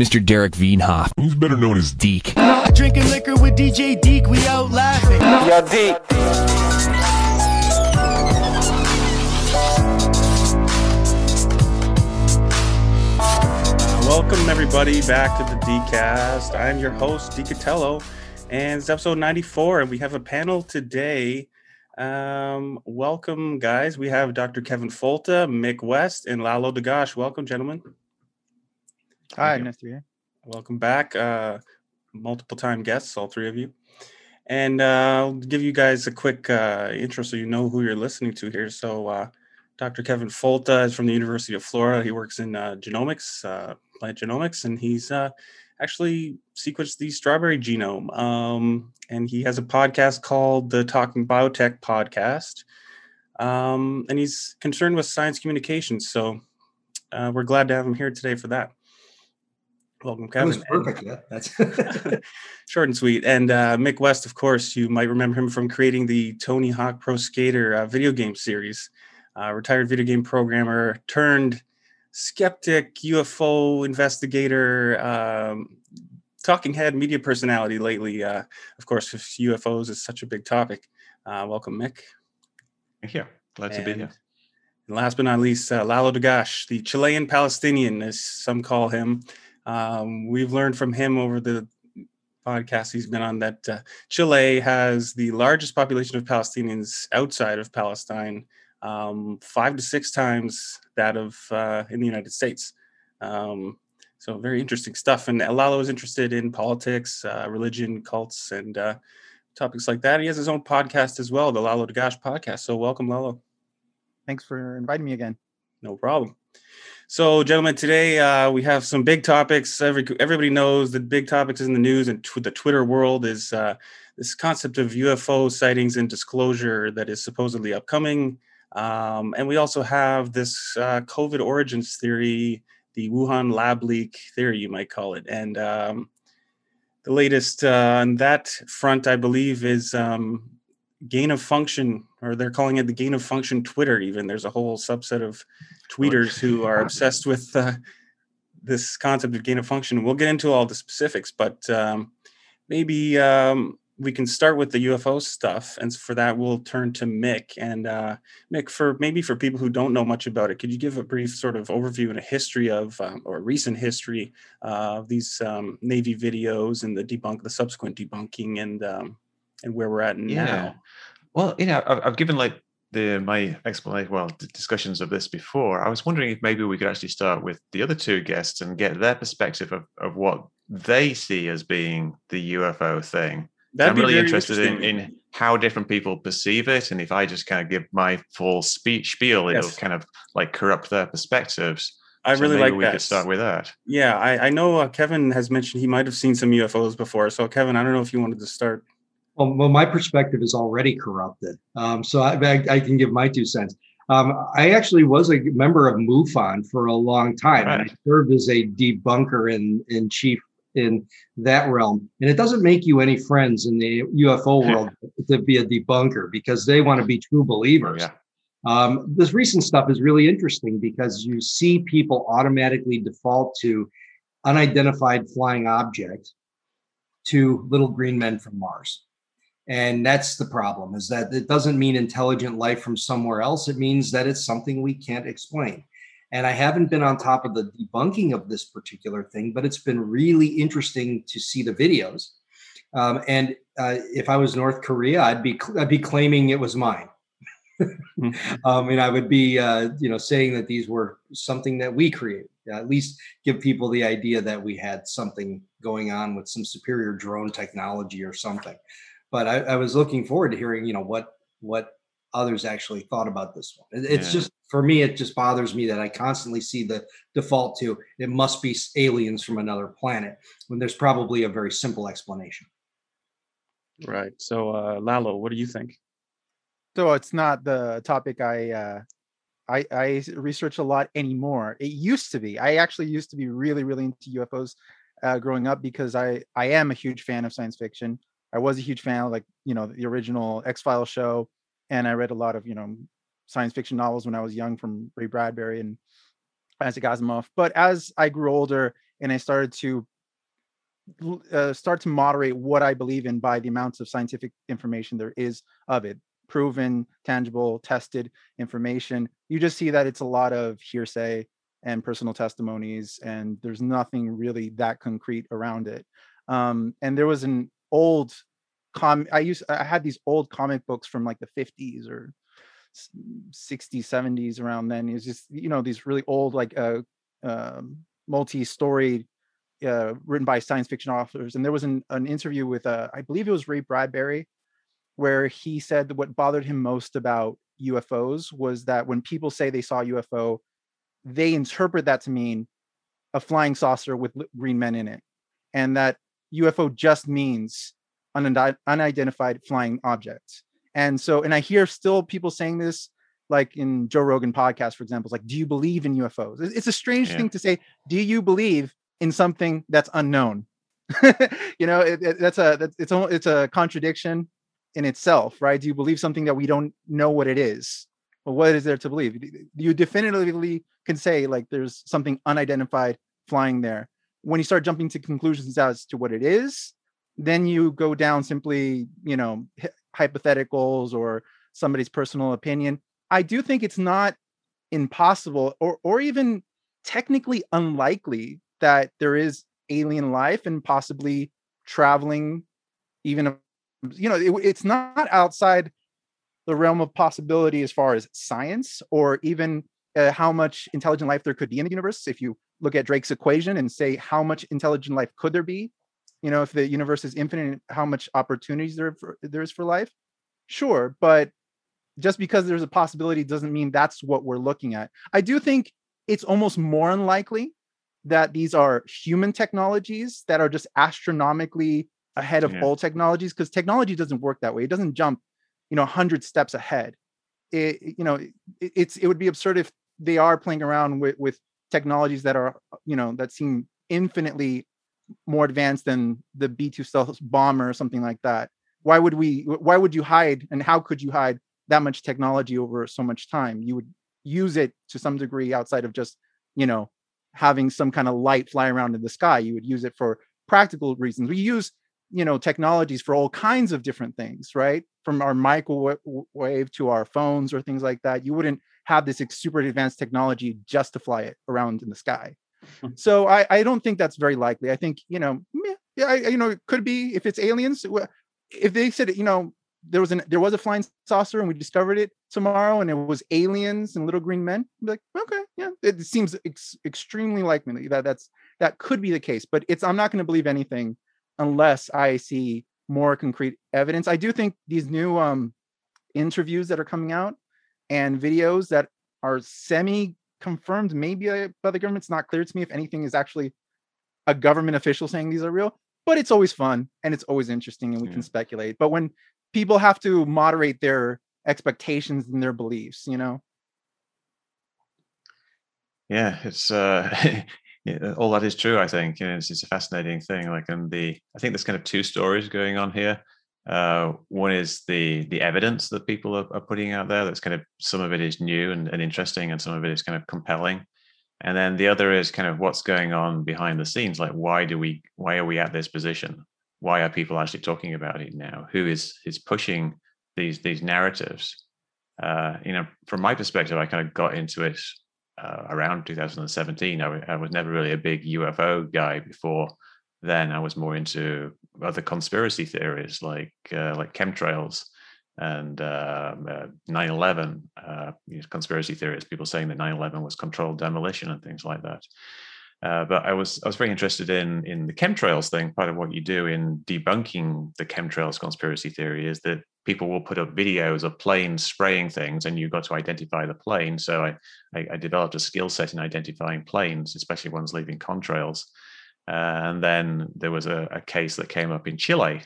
Mr. Derek Veenhof. Who's better known as Deke. Drinking liquor with DJ Deke, we out laughing. Yo, Deke. Welcome, everybody, back to the DekeCast. I'm your host, Deke Cattellow, and it's episode 94, and we have a panel today. Welcome, guys. We have Dr. Kevin Folta, Mick West, and Lalo Dagach. Welcome, gentlemen. Hi. Nice to be here. Welcome back. Multiple-time guests, all three of you. And I'll give you guys a quick intro so you know who you're listening to here. So Dr. Kevin Folta is from the University of Florida. He works in genomics, plant genomics, and he's actually sequenced the strawberry genome. And he has a podcast called the Talking Biotech Podcast. And he's concerned with science communication. So we're glad to have him here today for that. Welcome, Kevin. That was perfect. That's short and sweet. And Mick West, of course, you might remember him from creating the Tony Hawk Pro Skater video game series. Retired video game programmer turned skeptic, UFO investigator, talking head media personality lately. Of course, UFOs is such a big topic. Welcome, Mick. Thank you. Glad to be here. And last but not least, Lalo Dagach, the Chilean Palestinian, as some call him. We've learned from him over the podcast he's been on that Chile has the largest population of Palestinians outside of Palestine. 5 to 6 times that of in the United States. So very interesting stuff. And Lalo is interested in politics, religion, cults, and topics like that. He has his own podcast as well, the Lalo Dagach Podcast. So welcome, Lalo. Thanks for inviting me again. No problem. So, gentlemen, today we have some big topics. Everybody knows the big topics in the news and the Twitter world is this concept of UFO sightings and disclosure that is supposedly upcoming. And we also have this COVID origins theory, the Wuhan lab leak theory, you might call it. And the latest on that front, I believe, is gain of function, or they're calling it the gain of function Twitter even. There's a whole subset of tweeters who are obsessed with this concept of gain of function. We'll get into all the specifics, but maybe we can start with the UFO stuff. And for that, we'll turn to Mick. And Mick, for people who don't know much about it, could you give a brief sort of overview and a history of, or recent history of these Navy videos and the subsequent debunking and where we're at now? Well, I've given my explanation, discussions of this before. I was wondering if maybe we could actually start with the other two guests and get their perspective of what they see as being the UFO thing. I'm really interested in how different people perceive it. And if I just kind of give my full spiel, it'll kind of corrupt their perspectives. I really like that. We could start with that. Yeah, I know Kevin has mentioned he might have seen some UFOs before. So, Kevin, I don't know if you wanted to start. Well, my perspective is already corrupted. So I can give my 2 cents. I actually was a member of MUFON for a long time. Right. And I served as a debunker in chief in that realm, and it doesn't make you any friends in the UFO world to be a debunker, because they want to be true believers. This recent stuff is really interesting because you see people automatically default to unidentified flying object, to little green men from Mars, and that's the problem, is that it doesn't mean intelligent life from somewhere else. It means that it's something we can't explain. And I haven't been on top of the debunking of this particular thing, but it's been really interesting to see the videos. And if I was North Korea, I'd be claiming it was mine. And I would be, saying that these were something that we created. At least give people the idea that we had something going on with some superior drone technology or something. But I was looking forward to hearing, what others actually thought about this one. Just for me, it just bothers me that I constantly see the default to it must be aliens from another planet when there's probably a very simple explanation. Right. So, Lalo, what do you think? So it's not the topic I research a lot anymore. It used to be. I actually used to be really, really into UFOs growing up, because I am a huge fan of science fiction. I was a huge fan of the original X-Files show, and I read a lot of science fiction novels when I was young, from Ray Bradbury and Isaac Asimov. But as I grew older and I started to moderate what I believe in by the amounts of scientific information there is of it. Proven, tangible, tested information. You just see that it's a lot of hearsay and personal testimonies, and there's nothing really that concrete around it. And there was an old I had these old comic books from like the 50s or 60s, 70s around then. It was just, you know, these really old, like multi-story written by science fiction authors. And there was an interview with, I believe it was Ray Bradbury, where he said that what bothered him most about UFOs was that when people say they saw a UFO, they interpret that to mean a flying saucer with green men in it. And that UFO just means unidentified flying objects. And so, and I hear still people saying this, like in Joe Rogan podcast, for example, it's like, do you believe in UFOs? It's a strange thing to say. Do you believe in something that's unknown? You know, it's a contradiction in itself, right? Do you believe something that we don't know what it is? Well, what is there to believe? You definitively can say like, there's something unidentified flying there. When you start jumping to conclusions as to what it is, then you go down simply, you know, hypotheticals or somebody's personal opinion. I do think it's not impossible or even technically unlikely that there is alien life and possibly traveling, even, you know, it's not outside the realm of possibility as far as science or even how much intelligent life there could be in the universe. If you look at Drake's equation and say, how much intelligent life could there be? You know, if the universe is infinite, how much opportunities there is for life? Sure, but just because there's a possibility doesn't mean that's what we're looking at. I do think it's almost more unlikely that these are human technologies that are just astronomically ahead of all technologies, because technology doesn't work that way. It doesn't jump, you know, 100 steps ahead. It would be absurd if they are playing around with technologies that are, you know, that seem infinitely more advanced than the B2 stealth bomber or something like that. Why would you hide, and how could you hide that much technology over so much time? You would use it to some degree outside of just, you know, having some kind of light fly around in the sky. You would use it for practical reasons. We use, you know, technologies for all kinds of different things, right? From our microwave to our phones or things like that. You wouldn't have this super advanced technology just to fly it around in the sky. So I don't think that's very likely. I think, you know, it could be if it's aliens. If they said, you know, there was a flying saucer and we discovered it tomorrow and it was aliens and little green men, I'd be like, okay, yeah, it seems extremely likely that could be the case. But I'm not going to believe anything unless I see more concrete evidence. I do think these new interviews that are coming out and videos that are confirmed maybe by the government. It's not clear to me if anything is actually a government official saying these are real, but it's always fun and it's always interesting and we can speculate. But when people have to moderate their expectations and their beliefs, you know? Yeah, it's all that is true, I think. You know, it's a fascinating thing. Like, I think there's kind of two stories going on here. One is the evidence that people are putting out there, that's kind of, some of it is new and interesting, and some of it is kind of compelling. And then the other is kind of what's going on behind the scenes. Like, why are we at this position? Why are people actually talking about it now? Who is pushing these narratives? You know, from my perspective, I kind of got into it around 2017. I was never really a big UFO guy before. Then I was more into other conspiracy theories like chemtrails and 9/11 conspiracy theories. People saying that 9/11 was controlled demolition and things like that. But I was very interested in the chemtrails thing. Part of what you do in debunking the chemtrails conspiracy theory is that people will put up videos of planes spraying things, and you've got to identify the plane. So I developed a skill set in identifying planes, especially ones leaving contrails. And then there was a case that came up in Chile,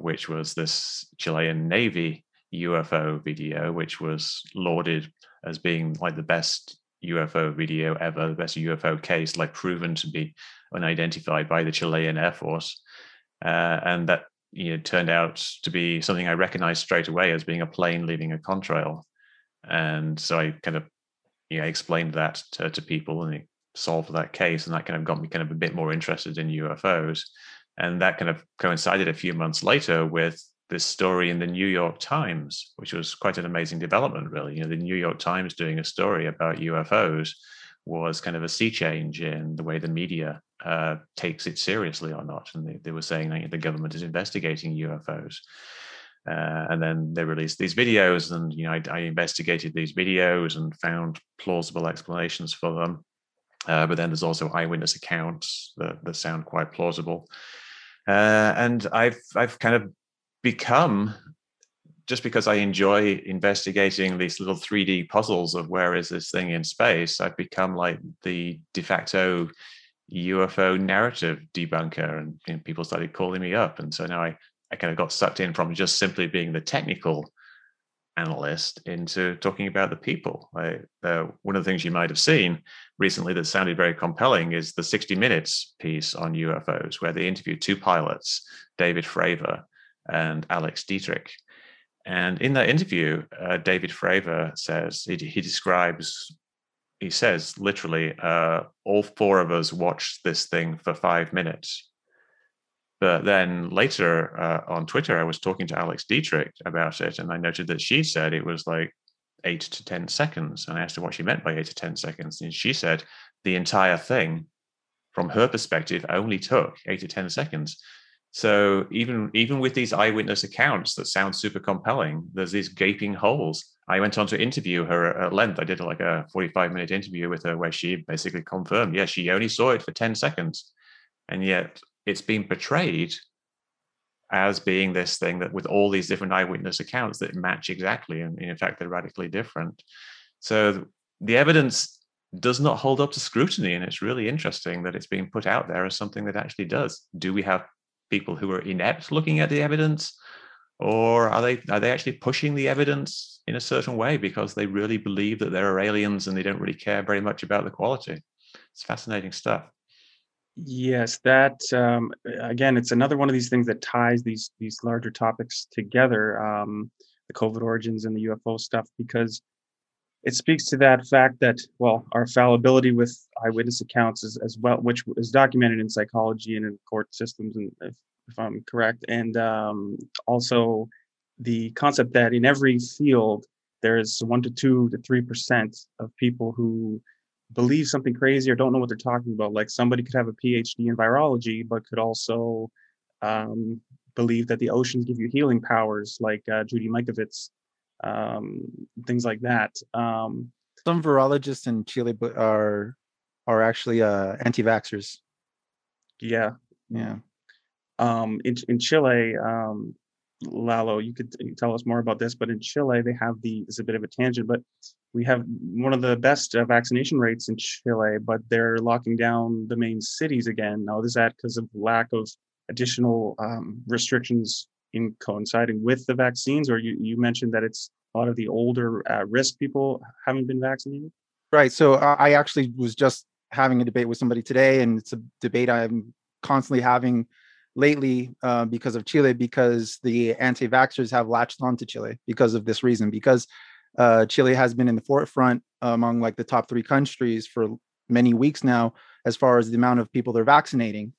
which was this Chilean Navy UFO video, which was lauded as being like the best UFO video ever, the best UFO case, like proven to be unidentified by the Chilean Air Force. And that, you know, turned out to be something I recognized straight away as being a plane leaving a contrail. And so I kind of, you know, explained that to people, and it solved that case, and that kind of got me kind of a bit more interested in UFOs. And that kind of coincided a few months later with this story in the New York Times, which was quite an amazing development, really. You know, the New York Times doing a story about UFOs was kind of a sea change in the way the media takes it seriously or not. And they were saying that the government is investigating UFOs. And then they released these videos, and you know, I investigated these videos and found plausible explanations for them. But then there's also eyewitness accounts that sound quite plausible. And I've kind of become, just because I enjoy investigating these little 3D puzzles of where is this thing in space, I've become like the de facto UFO narrative debunker, and you know, people started calling me up. And so now I kind of got sucked in from just simply being the technical analyst into talking about the people. One of the things you might have seen recently that sounded very compelling is the 60 Minutes piece on UFOs, where they interviewed two pilots, David Fravor and Alex Dietrich. And in that interview, David Fravor says, he says literally, all four of us watched this thing for 5 minutes. But then later on Twitter, I was talking to Alex Dietrich about it, and I noted that she said it was like 8 to 10 seconds. And I asked her what she meant by 8 to 10 seconds. And she said the entire thing, from her perspective, only took 8 to 10 seconds. So even with these eyewitness accounts that sound super compelling, there's these gaping holes. I went on to interview her at length. I did like a 45-minute interview with her where she basically confirmed, yeah, she only saw it for 10 seconds. And yet it's been portrayed as being this thing that with all these different eyewitness accounts that match exactly. And in fact, they're radically different. So the evidence does not hold up to scrutiny. And it's really interesting that it's being put out there as something that actually does. Do we have people who are inept looking at the evidence, or are they actually pushing the evidence in a certain way because they really believe that there are aliens and they don't really care very much about the quality? It's fascinating stuff. Yes, that again, it's another one of these things that ties these larger topics together, the COVID origins and the UFO stuff, because it speaks to that fact that, well, our fallibility with eyewitness accounts as well, which is documented in psychology and in court systems, and if I'm correct, and also the concept that in every field there is 1 to 2 to 3% of people who believe something crazy or don't know what they're talking about. Like somebody could have a PhD in virology, but could also believe that the oceans give you healing powers, like Judy Mikovits. Things like that. Some virologists in Chile are actually anti-vaxxers. Yeah. In Chile, Lalo, you could tell us more about this, but in Chile they have it's a bit of a tangent, but we have one of the best vaccination rates in Chile, but they're locking down the main cities again. Now, is that because of lack of additional restrictions in coinciding with the vaccines, or you mentioned that it's a lot of the older risk people haven't been vaccinated? Right. So I actually was just having a debate with somebody today, and it's a debate I'm constantly having lately because of Chile, because the anti-vaxxers have latched on to Chile because of this reason, because Chile has been in the forefront among like the top 3 countries for many weeks now, as far as the amount of people they're vaccinating.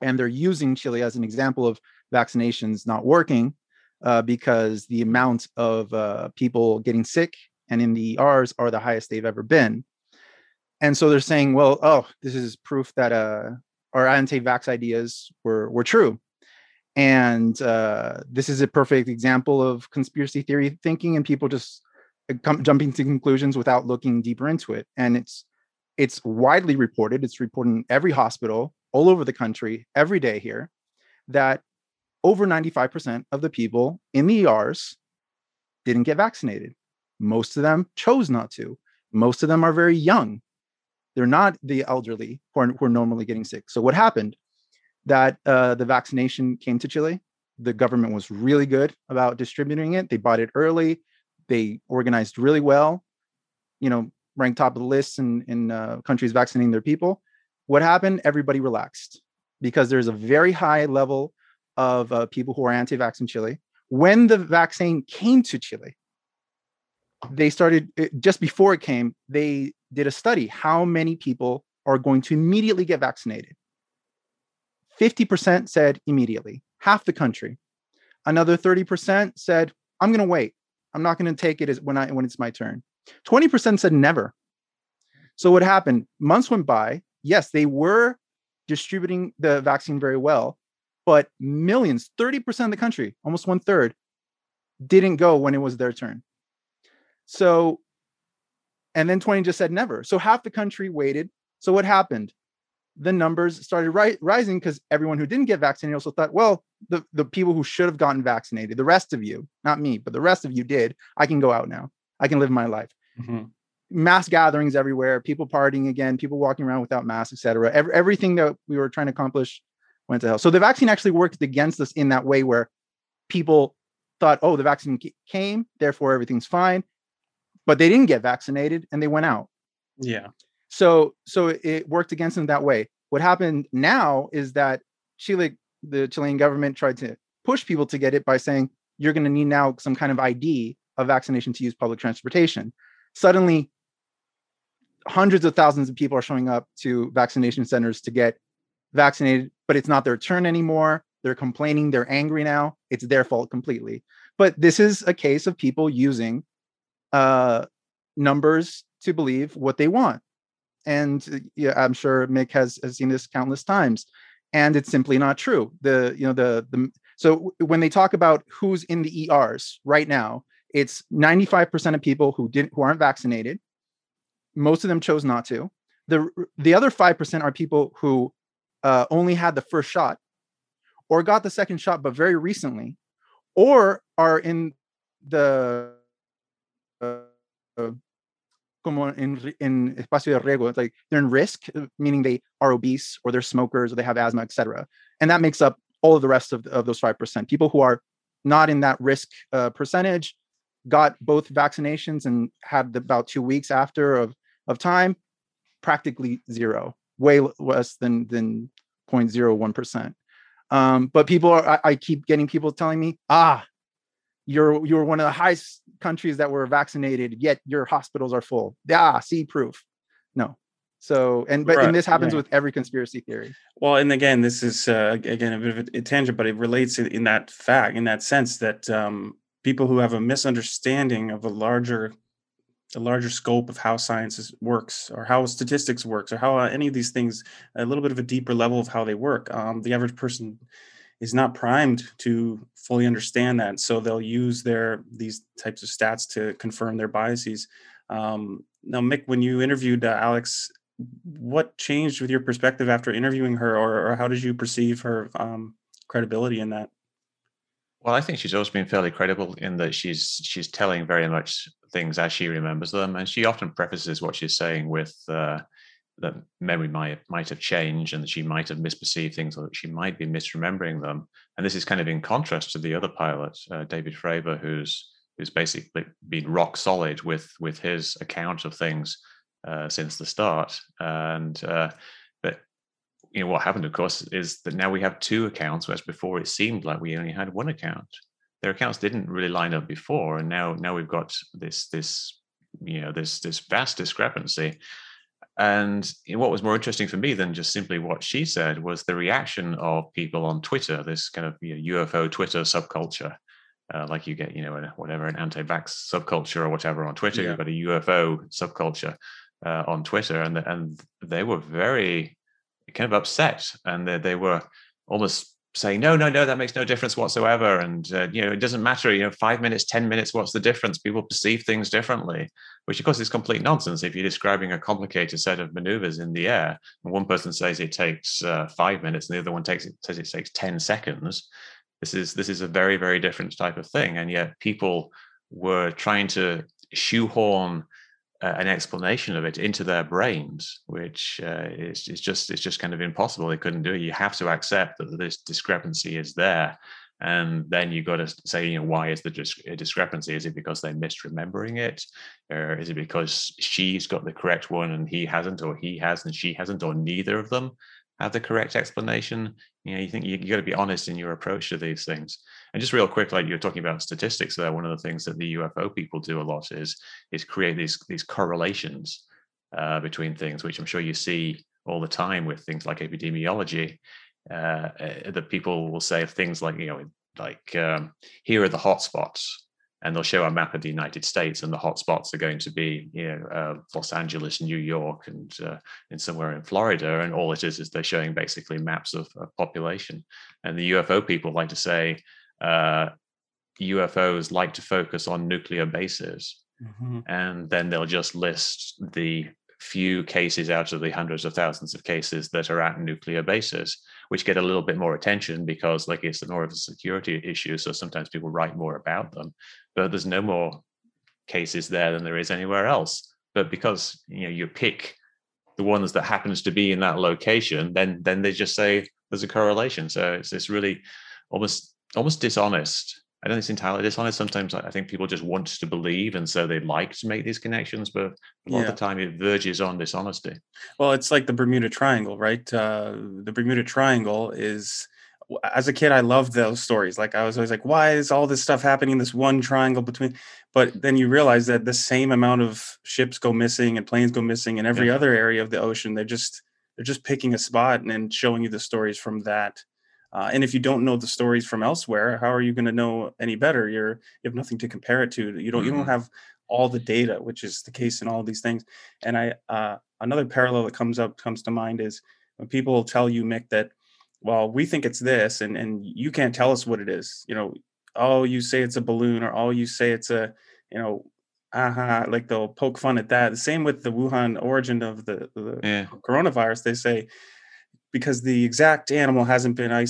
And they're using Chile as an example of vaccinations not working because the amount of people getting sick and in the ERs are the highest they've ever been. And so they're saying, well, this is proof that our anti-vax ideas were true. And this is a perfect example of conspiracy theory thinking and people just jumping to conclusions without looking deeper into it. And it's widely reported. It's reported in every hospital all over the country every day here that over 95% of the people in the ERs didn't get vaccinated. Most of them chose not to. Most of them are very young. They're not the elderly who are normally getting sick. So what happened? That the vaccination came to Chile. The government was really good about distributing it. They bought it early. They organized really well, ranked top of the list in countries vaccinating their people. What happened? Everybody relaxed because there's a very high level of people who are anti-vax in Chile. When the vaccine came to Chile, just before it came, they did a study how many people are going to immediately get vaccinated. 50% said immediately, half the country. Another 30% said, I'm going to wait. I'm not going to take it as when it's my turn. 20% said never. So what happened? Months went by. Yes, they were distributing the vaccine very well, but millions, 30% of the country, almost 1/3, didn't go when it was their turn. So, and then 20 just said never. So half the country waited. So what happened? The numbers started rising because everyone who didn't get vaccinated also thought, well, the people who should have gotten vaccinated, the rest of you, not me, but the rest of you did. I can go out now. I can live my life. Mm-hmm. Mass gatherings everywhere, people partying again, people walking around without masks, et cetera. Everything that we were trying to accomplish went to hell. So the vaccine actually worked against us in that way where people thought, oh, the vaccine came, therefore everything's fine. But they didn't get vaccinated and they went out. Yeah. So it worked against them that way. What happened now is that Chile, the Chilean government, tried to push people to get it by saying, you're going to need now some kind of ID of vaccination to use public transportation. Suddenly, hundreds of thousands of people are showing up to vaccination centers to get vaccinated, but it's not their turn anymore. They're complaining. They're angry now. It's their fault completely. But this is a case of people using numbers to believe what they want. And yeah, I'm sure Mick has seen this countless times, and it's simply not true. So when they talk about who's in the ERs right now, it's 95% of people who aren't vaccinated. Most of them chose not to. The other 5% are people who only had the first shot, or got the second shot but very recently, or are in the como in espacio de riesgo. It's like they're in risk, meaning they are obese or they're smokers or they have asthma, etc. And that makes up all of the rest of those 5%. People who are not in that risk percentage got both vaccinations and had about 2 weeks after of time, practically zero, way less than 0.01%. But people are, I keep getting people telling me, you're one of the highest countries that were vaccinated, yet your hospitals are full. See proof. No. So, and this happens with every conspiracy theory. Well, and again, this is, again, a bit of a tangent, but it relates in that fact, in that sense that people who have a misunderstanding of a larger scope of how science works, or how statistics works, or how any of these things, a little bit of a deeper level of how they work. The average person is not primed to fully understand that. So they'll use these types of stats to confirm their biases. Now, Mick, when you interviewed Alex, what changed with your perspective after interviewing her, or how did you perceive her credibility in that? Well, I think she's always been fairly credible in that she's telling very much things as she remembers them. And she often prefaces what she's saying with that memory might have changed and that she might have misperceived things, or that she might be misremembering them. And this is kind of in contrast to the other pilot, David Fravor, who's basically been rock solid with his account of things since the start. And you know, what happened, of course, is that now we have two accounts, whereas before it seemed like we only had one account. Their accounts didn't really line up before, and now we've got this vast discrepancy. And what was more interesting for me than just simply what she said was the reaction of people on Twitter, this kind of UFO Twitter subculture, like you get an anti-vax subculture or whatever on Twitter. Yeah. You've got a UFO subculture on Twitter, and they were very kind of upset, and they were almost saying no, that makes no difference whatsoever, and it doesn't matter, 5 minutes, 10 minutes, what's the difference? People perceive things differently, which of course is complete nonsense. If you're describing a complicated set of maneuvers in the air and one person says it takes 5 minutes and the other one says it takes 10 seconds, this is a very, very different type of thing. And yet people were trying to shoehorn an explanation of it into their brains, which is just kind of impossible. They couldn't do it. You have to accept that this discrepancy is there, and then you've got to say, why is the discrepancy? Is it because they're misremembering it, or is it because she's got the correct one and he hasn't, or he has and she hasn't, or neither of them have the correct explanation? You think you got to be honest in your approach to these things. And just real quick, like you were talking about statistics there, one of the things that the UFO people do a lot is create these correlations between things, which I'm sure you see all the time with things like epidemiology, that people will say things like, here are the hotspots, and they'll show a map of the United States, and the hotspots are going to be, Los Angeles, New York, and somewhere in Florida. And all it is they're showing basically maps of population. And the UFO people like to say, UFOs like to focus on nuclear bases. Mm-hmm. And then they'll just list the few cases out of the hundreds of thousands of cases that are at nuclear bases, which get a little bit more attention because, like, it's more of a security issue. So sometimes people write more about them, but there's no more cases there than there is anywhere else. But because you pick the ones that happens to be in that location, then they just say there's a correlation. So it's really almost dishonest. I don't think it's entirely dishonest. Sometimes I think people just want to believe, and so they like to make these connections, but a lot of the time it verges on dishonesty. Well, it's like the Bermuda Triangle, right? The Bermuda Triangle is, as a kid, I loved those stories. Like, I was always like, why is all this stuff happening in this one triangle between? But then you realize that the same amount of ships go missing and planes go missing in every other area of the ocean. They're just picking a spot and then showing you the stories from that. And if you don't know the stories from elsewhere, how are you going to know any better? You have nothing to compare it to. You don't have all the data, which is the case in all these things. And I another parallel that comes to mind is when people tell you, Mick, that, well, we think it's this, and you can't tell us what it is. Oh, you say it's a balloon, or oh, you say it's a, like they'll poke fun at that. The same with the Wuhan origin of the coronavirus. They say, because the exact animal hasn't been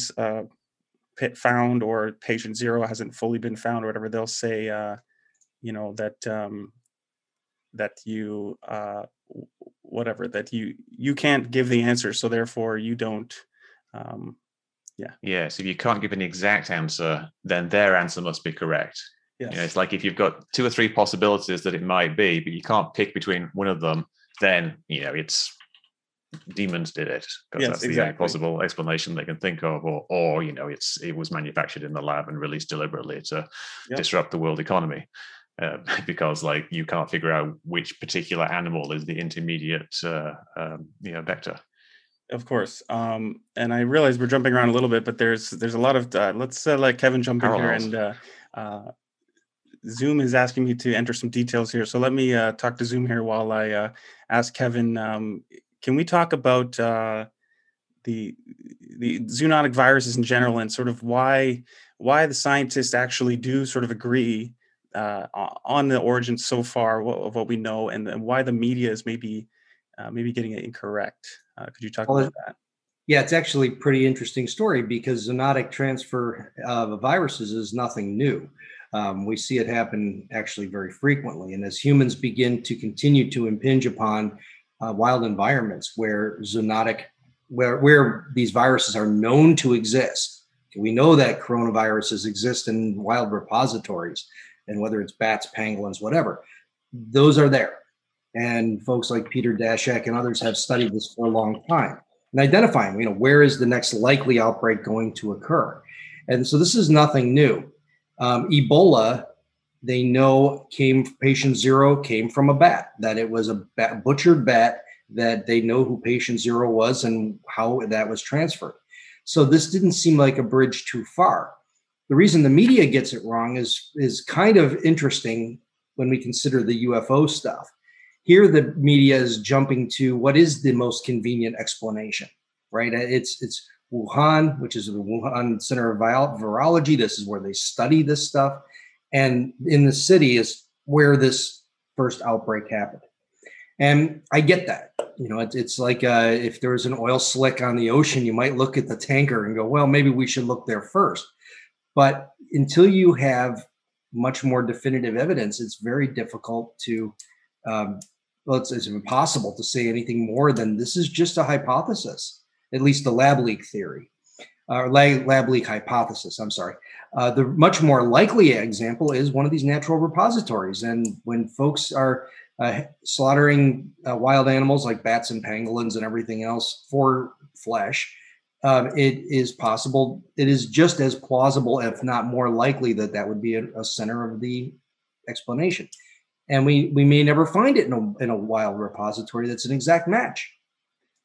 found, or patient zero hasn't fully been found, or whatever, they'll say, that you can't give the answer. So therefore you don't. So if you can't give an exact answer, then their answer must be correct. Yes. It's like if you've got two or three possibilities that it might be, but you can't pick between one of them, then, it's, demons did it, because that's exactly the only possible explanation they can think of, or it was manufactured in the lab and released deliberately to disrupt the world economy, because you can't figure out which particular animal is the intermediate vector. Of course, and I realize we're jumping around a little bit, but there's a lot of let's let Kevin jump parallels in here, and Zoom is asking me to enter some details here, so let me talk to Zoom here while I ask Kevin. Can we talk about the zoonotic viruses in general, and sort of why the scientists actually do sort of agree on the origin so far of what we know, and why the media is maybe getting it incorrect? Could you talk about that? Yeah, it's actually a pretty interesting story, because zoonotic transfer of viruses is nothing new. We see it happen actually very frequently. And as humans begin to continue to impinge upon wild environments where these viruses are known to exist. We know that coronaviruses exist in wild repositories, and whether it's bats, pangolins, whatever, those are there. And folks like Peter Daszak and others have studied this for a long time, and identifying, where is the next likely outbreak going to occur? And so this is nothing new. Ebola, they know, patient zero came from a bat, that it was butchered bat, that they know who patient zero was and how that was transferred. So this didn't seem like a bridge too far. The reason the media gets it wrong is kind of interesting when we consider the UFO stuff. Here, the media is jumping to what is the most convenient explanation, right? It's Wuhan, which is the Wuhan Center of Virology. This is where they study this stuff. And in the city is where this first outbreak happened. And I get that. It's like if there was an oil slick on the ocean, you might look at the tanker and go, well, maybe we should look there first. But until you have much more definitive evidence, it's very difficult to, it's impossible to say anything more than this is just a hypothesis, at least the lab leak theory. Lab leak hypothesis, I'm sorry. The much more likely example is one of these natural repositories. And when folks are slaughtering wild animals like bats and pangolins and everything else for flesh, it is just as plausible, if not more likely, that would be a center of the explanation. And we may never find it in a wild repository that's an exact match.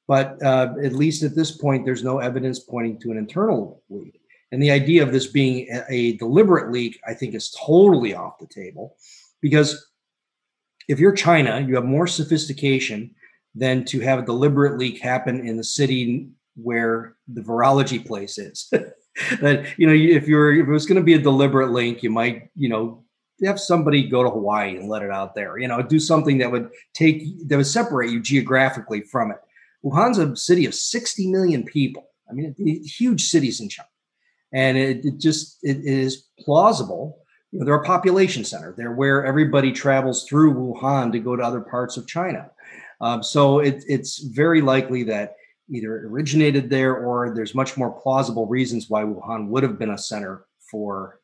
But at least at this point, there's no evidence pointing to an internal leak. And the idea of this being a deliberate leak, I think, is totally off the table. Because if you're China, you have more sophistication than to have a deliberate leak happen in the city where the virology place is. That, you know, if it was going to be a deliberate leak, you might, you know, have somebody go to Hawaii and let it out there, you know, do something that would separate you geographically from it. Wuhan's a city of 60 million people. I mean, huge cities in China. And it is plausible. You know, they're a population center. They're where everybody travels through Wuhan to go to other parts of China. So it's very likely that either it originated there, or there's much more plausible reasons why Wuhan would have been a center for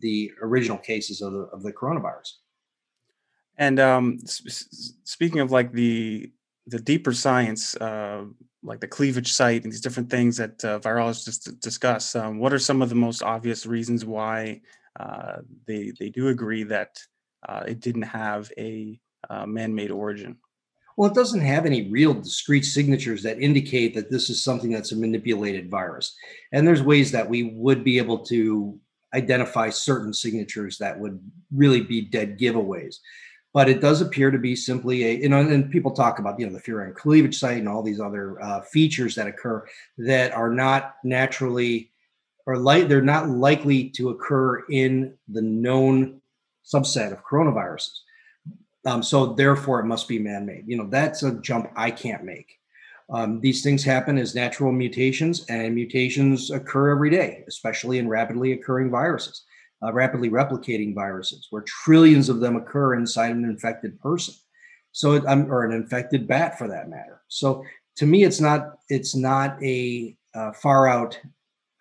the original cases of the coronavirus. And speaking of like the deeper science, like the cleavage site and these different things that virologists discuss, what are some of the most obvious reasons why they do agree that it didn't have a man-made origin? Well, it doesn't have any real discrete signatures that indicate that this is something that's a manipulated virus. And there's ways that we would be able to identify certain signatures that would really be dead giveaways. But it does appear to be simply a, you know, and people talk about, you know, the furin cleavage site and all these other features that occur that are not naturally, or they're not likely to occur in the known subset of coronaviruses. So therefore, it must be man-made. You know, that's a jump I can't make. These things happen as natural mutations, and mutations occur every day, especially in rapidly occurring viruses, rapidly replicating viruses, where trillions of them occur inside an infected person. So, or an infected bat, for that matter. So, to me, it's not a far-out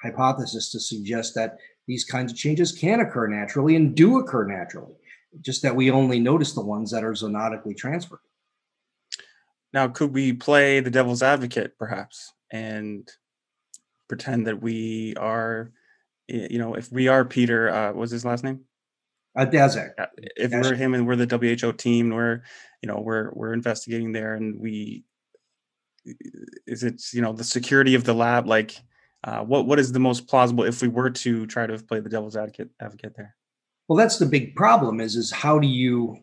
hypothesis to suggest that these kinds of changes can occur naturally and do occur naturally. Just that we only notice the ones that are zoonotically transferred. Now, could we play the devil's advocate, perhaps, and pretend that we are, you know, if we are Peter, what's his last name? Daszak. If Daszak. We're him and we're the WHO team, and we're investigating there, and the security of the lab? Like, what is the most plausible if we were to try to play the devil's advocate there? Well, that's the big problem is how do,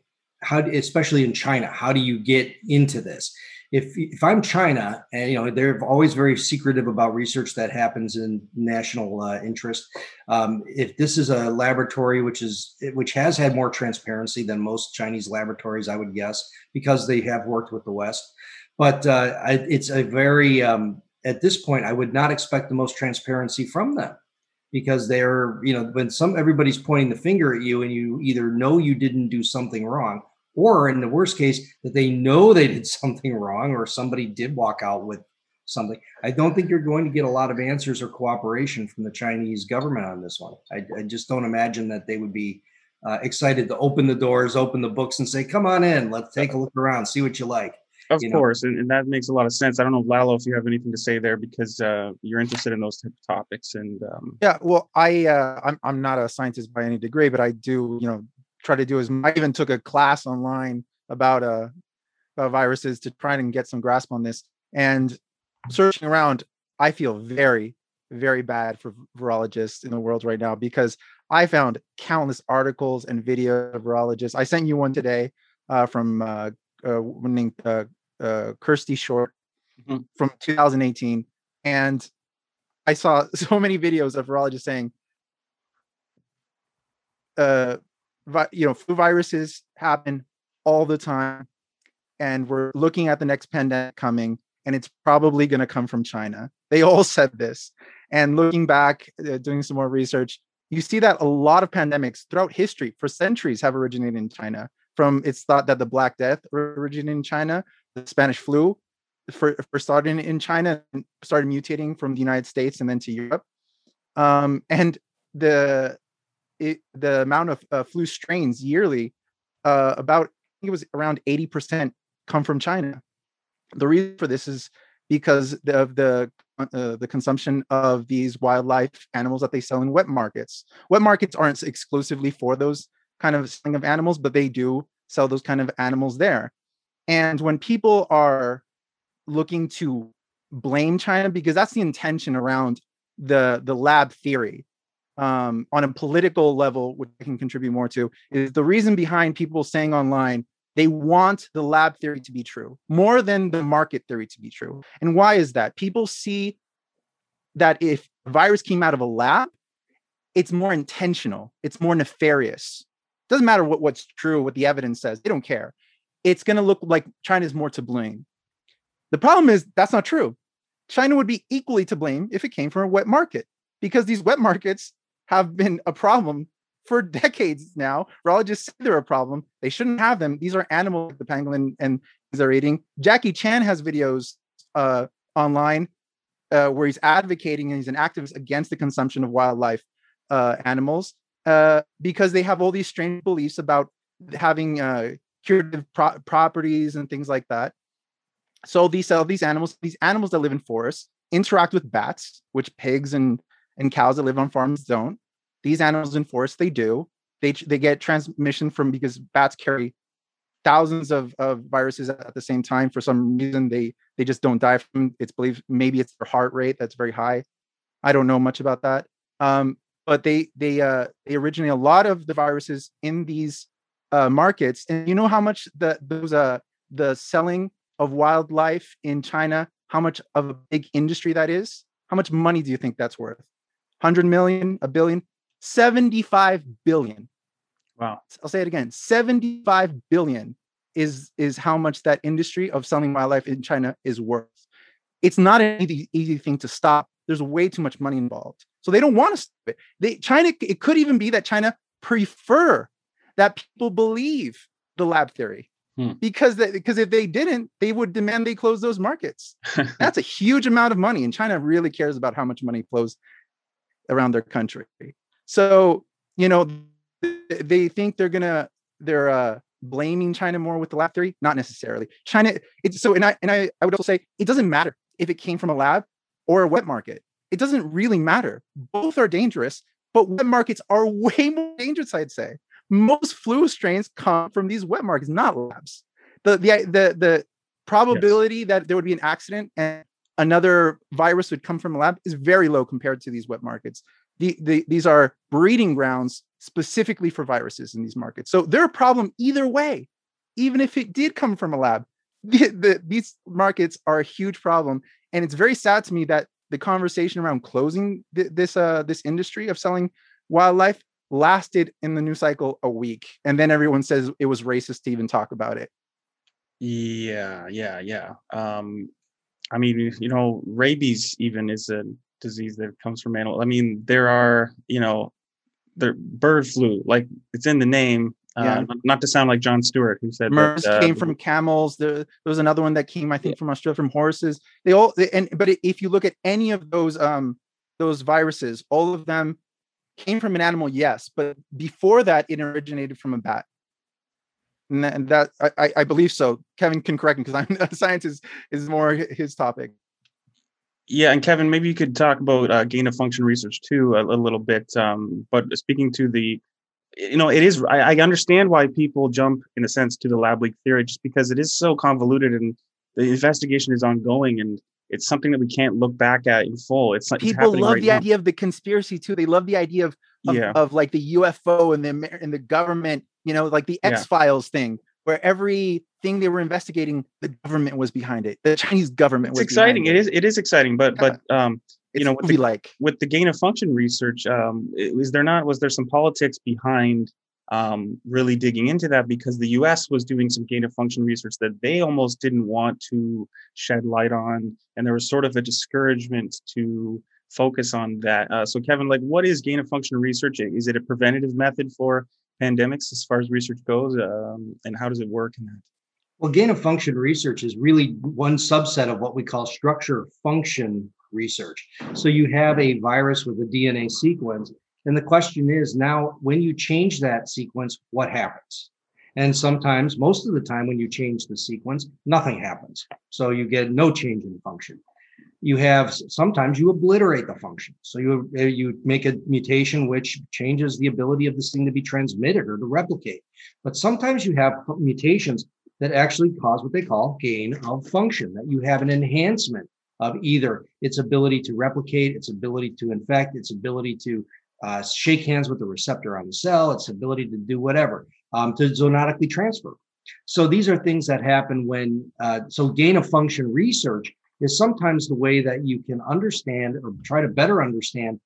especially in China, how do you get into this? If I'm China, and, you know, they're always very secretive about research that happens in national interest. If this is a laboratory which has had more transparency than most Chinese laboratories, I would guess, because they have worked with the West. But it's a very, at this point, I would not expect the most transparency from them. Because they're, you know, when everybody's pointing the finger at you, and you either know you didn't do something wrong, or in the worst case, that they know they did something wrong, or somebody did walk out with something. I don't think you're going to get a lot of answers or cooperation from the Chinese government on this one. I just don't imagine that they would be excited to open the doors, open the books, and say, "Come on in, let's take a look around, see what you like." Of course, and that makes a lot of sense. I don't know, Lalo, if you have anything to say there, because you're interested in those type of topics. And yeah, well, I'm not a scientist by any degree, but I do, you know, try to do as I even took a class online about viruses to try and get some grasp on this. And searching around, I feel very, very bad for virologists in the world right now, because I found countless articles and videos of virologists. I sent you one today from. Named Kirsty Short, mm-hmm. from 2018, and I saw so many videos of virologists saying, you know, flu viruses happen all the time, and we're looking at the next pandemic coming, and it's probably going to come from China." They all said this, and looking back, doing some more research, you see that a lot of pandemics throughout history for centuries have originated in China. From it's thought that the Black Death originated in China, the Spanish flu for started in China and started mutating from the United States and then to Europe. And the amount of flu strains yearly, about, I think it was around 80% come from China. The reason for this is because of the consumption of these wildlife animals that they sell in wet markets. Wet markets aren't exclusively for those kind of thing of animals, but they do sell those kind of animals there. And when people are looking to blame China, because that's the intention around the lab theory. On a political level, which I can contribute more to, is the reason behind people saying online, they want the lab theory to be true more than the market theory to be true. And why is that? People see that if a virus came out of a lab, it's more intentional. It's more nefarious. Doesn't matter what's true, what the evidence says. They don't care. It's going to look like China's more to blame. The problem is that's not true. China would be equally to blame if it came from a wet market, because these wet markets have been a problem for decades now. Virologists say they're a problem. They shouldn't have them. These are animals the pangolin and they're eating. Jackie Chan has videos online where he's advocating and he's an activist against the consumption of wildlife animals because they have all these strange beliefs about having curative properties and things like that. So these animals that live in forests interact with bats, which pigs and cows that live on farms don't. These animals in forests, they do. They get transmission from, because bats carry thousands of viruses at the same time. For some reason, they just don't die from. It's believed maybe it's their heart rate that's very high. I don't know much about that. But they originate a lot of the viruses in these markets. And you know how much the selling of wildlife in China, how much of a big industry that is? How much money do you think that's worth? 100 million, a billion, 75 billion. Wow. I'll say it again. 75 billion is how much that industry of selling wildlife in China is worth. It's not an easy thing to stop. There's way too much money involved. So they don't want to stop it. It could even be that China prefer that people believe the lab theory. Because if they didn't, they would demand they close those markets. That's a huge amount of money. And China really cares about how much money flows around their country. So, you know, they think they're blaming China more with the lab theory. Not necessarily. China. I would also say it doesn't matter if it came from a lab or a wet market. It doesn't really matter. Both are dangerous, but wet markets are way more dangerous, I'd say. Most flu strains come from these wet markets, not labs. The probability that there would be an accident and another virus would come from a lab is very low compared to these wet markets. These are breeding grounds specifically for viruses in these markets. So they're a problem either way, even if it did come from a lab. These markets are a huge problem. And it's very sad to me that the conversation around closing this industry of selling wildlife lasted in the news cycle a week, and then everyone says it was racist to even talk about it. I mean, you know, rabies even is a disease that comes from animals. I mean, there are, you know, the bird flu, like it's in the name. Not to sound like John Stewart, who said MERS came from camels. There was another one that came, I think, from Australia, from horses. But if you look at any of those viruses, all of them came from an animal, yes, but before that, it originated from a bat, and that I believe so. Kevin can correct me because science is more his topic. Yeah, and Kevin, maybe you could talk about gain of function research too a little bit. But speaking to the, you know, it is I understand why people jump in a sense to the lab leak theory, just because it is so convoluted and the investigation is ongoing and. It's something that we can't look back at in full. It's like people love the idea of the conspiracy too. They love the idea of like the UFO and the government, you know, like the X-Files thing, where everything they were investigating, the government was behind it. The Chinese government was exciting. It is exciting, but you know, with the gain of function research, was there some politics behind really digging into that, because the US was doing some gain of function research that they almost didn't want to shed light on. And there was sort of a discouragement to focus on that. So Kevin, like, what is gain of function research? Is it a preventative method for pandemics as far as research goes? And how does it work in that? Well, gain of function research is really one subset of what we call structure function research. So you have a virus with a DNA sequence. And the question is now, when you change that sequence, what happens? And sometimes, most of the time, when you change the sequence, nothing happens. So you get no change in function. You have, sometimes you obliterate the function. So you make a mutation which changes the ability of this thing to be transmitted or to replicate. But sometimes you have mutations that actually cause what they call gain of function, that you have an enhancement of either its ability to replicate, its ability to infect, its ability to shake hands with the receptor on the cell, its ability to do whatever, to zoonotically transfer. So these are things that happen when, so gain of function research is sometimes the way that you can understand or try to better understand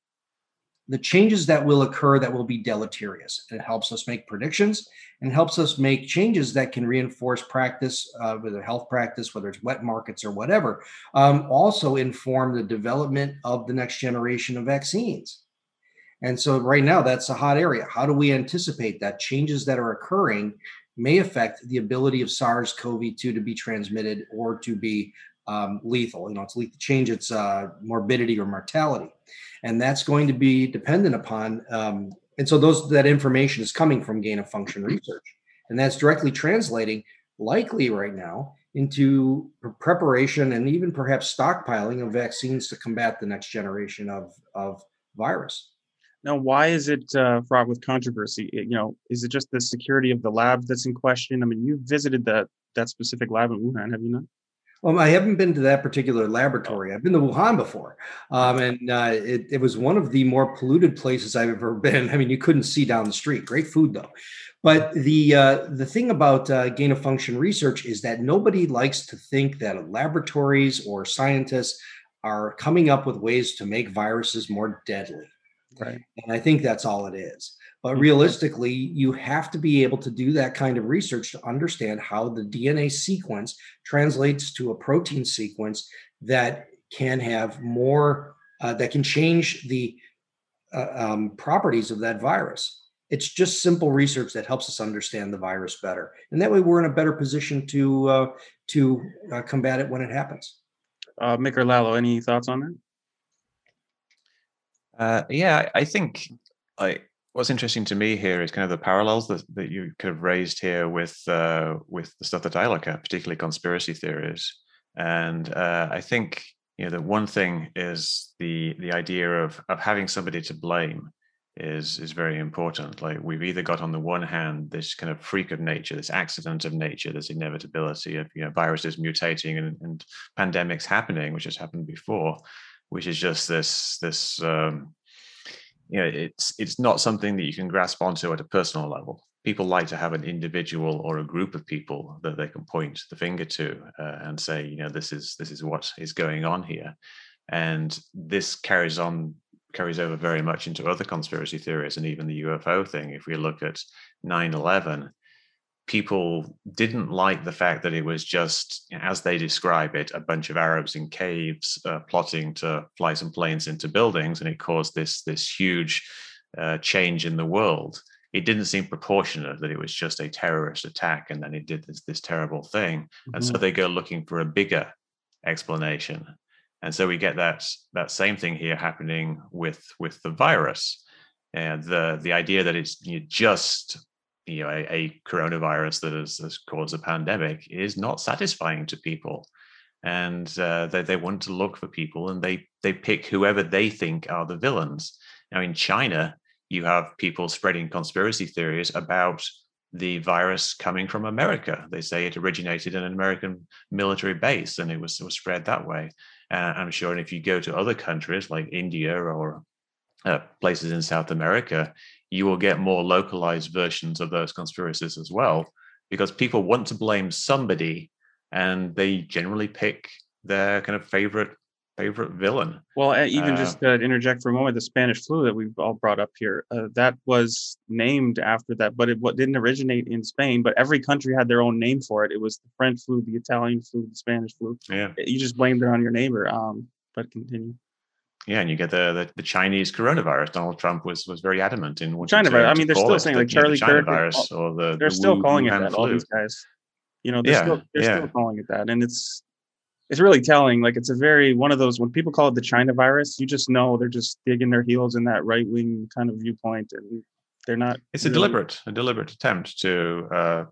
the changes that will occur that will be deleterious. It helps us make predictions and helps us make changes that can reinforce practice, whether health practice, whether it's wet markets or whatever, also inform the development of the next generation of vaccines. And so right now that's a hot area. How do we anticipate that changes that are occurring may affect the ability of SARS-CoV-2 to be transmitted or to be lethal, it's lethal, change its morbidity or mortality. And that's going to be dependent upon, and so that information is coming from gain of function research. And that's directly translating likely right now into preparation and even perhaps stockpiling of vaccines to combat the next generation of virus. Now, why is it fraught with controversy? Is it just the security of the lab that's in question? You visited that specific lab in Wuhan, have you not? Well, I haven't been to that particular laboratory. I've been to Wuhan before, it was one of the more polluted places I've ever been. You couldn't see down the street. Great food, though. But the thing about gain of function research is that nobody likes to think that laboratories or scientists are coming up with ways to make viruses more deadly. Right. And I think that's all it is. But realistically, you have to be able to do that kind of research to understand how the DNA sequence translates to a protein sequence that can have more, that can change the properties of that virus. It's just simple research that helps us understand the virus better. And that way we're in a better position to combat it when it happens. Mick or Lalo, any thoughts on that? I think what's interesting to me here is kind of the parallels that you could have raised here with the stuff that I look at, particularly conspiracy theories. And I think the one thing is the idea of having somebody to blame is very important. Like we've either got on the one hand this kind of freak of nature, this accident of nature, this inevitability of viruses mutating and pandemics happening, which has happened before. Which is just this it's not something that you can grasp onto at a personal level. People like to have an individual or a group of people that they can point the finger to and say, this is what is going on here. And this carries over very much into other conspiracy theories and even the UFO thing. If we look at 9/11, people didn't like the fact that it was just, as they describe it, a bunch of Arabs in caves plotting to fly some planes into buildings, and it caused this huge change in the world. It didn't seem proportionate that it was just a terrorist attack, and then it did this terrible thing. Mm-hmm. And so they go looking for a bigger explanation. And so we get that same thing here happening with the virus. And the idea that it's just... a coronavirus that has caused a pandemic is not satisfying to people, and they want to look for people, and they pick whoever they think are the villains. Now in China, you have people spreading conspiracy theories about the virus coming from America. They say it originated in an American military base, and it was spread that way. I'm sure, and if you go to other countries like India or places in South America, you will get more localized versions of those conspiracies as well, because people want to blame somebody, and they generally pick their kind of favorite villain. Well, even just to interject for a moment, the Spanish flu that we've all brought up here, that was named after that, but it didn't originate in Spain, but every country had their own name for it. It was the French flu, the Italian flu, the Spanish flu. Yeah. You just blamed it on your neighbor, but continue. Yeah, and you get the Chinese coronavirus. Donald Trump was very adamant in what China virus. They're still saying like Charlie Kirk virus or the. They're still calling it that. All these guys, they're still calling it that, and it's really telling. Like it's a very one of those when people call it the China virus, you just know they're just digging their heels in that right wing kind of viewpoint, and they're not. It's really a deliberate attempt to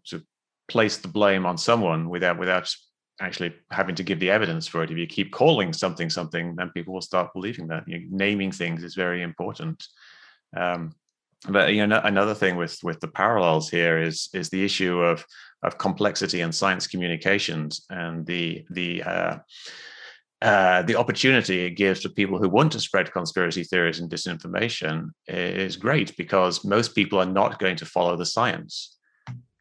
place the blame on someone without. Actually having to give the evidence for it. If you keep calling something, then people will start believing that. Naming things is very important. But another thing with the parallels here is the issue of complexity and science communications and the the opportunity it gives to people who want to spread conspiracy theories and disinformation is great, because most people are not going to follow the science.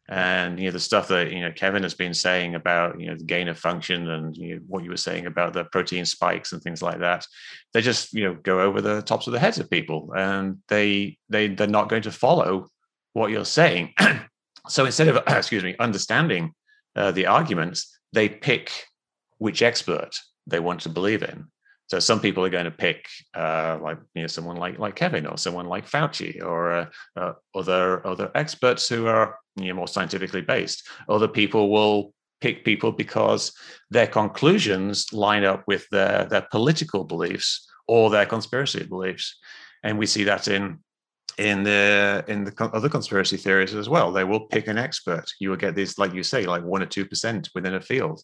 And, the stuff that, Kevin has been saying about, the gain of function and what you were saying about the protein spikes and things like that, they just, go over the tops of the heads of people, and they're not going to follow what you're saying. So instead of, understanding the arguments, they pick which expert they want to believe in. So some people are going to pick someone like Kevin, or someone like Fauci, or other experts who are more scientifically based. Other people will pick people because their conclusions line up with their political beliefs or their conspiracy beliefs, and we see that in the other conspiracy theories as well. They will pick an expert. You will get these, like you say, like 1 or 2% within a field.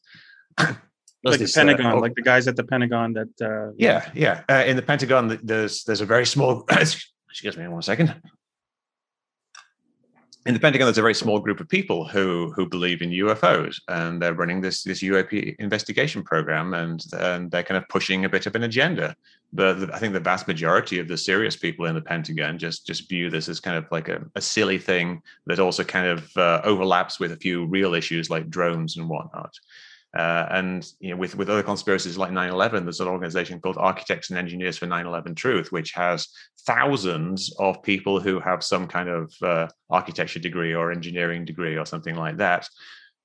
Like the Pentagon, like the guys at the Pentagon that... in the Pentagon, there's a very small... Excuse me one second. In the Pentagon, there's a very small group of people who believe in UFOs, and they're running this UAP investigation program, and they're kind of pushing a bit of an agenda. But I think the vast majority of the serious people in the Pentagon just view this as kind of like a silly thing that also kind of overlaps with a few real issues like drones and whatnot. With other conspiracies like 9/11, there's an organization called Architects and Engineers for 9/11 Truth, which has thousands of people who have some kind of architecture degree or engineering degree or something like that.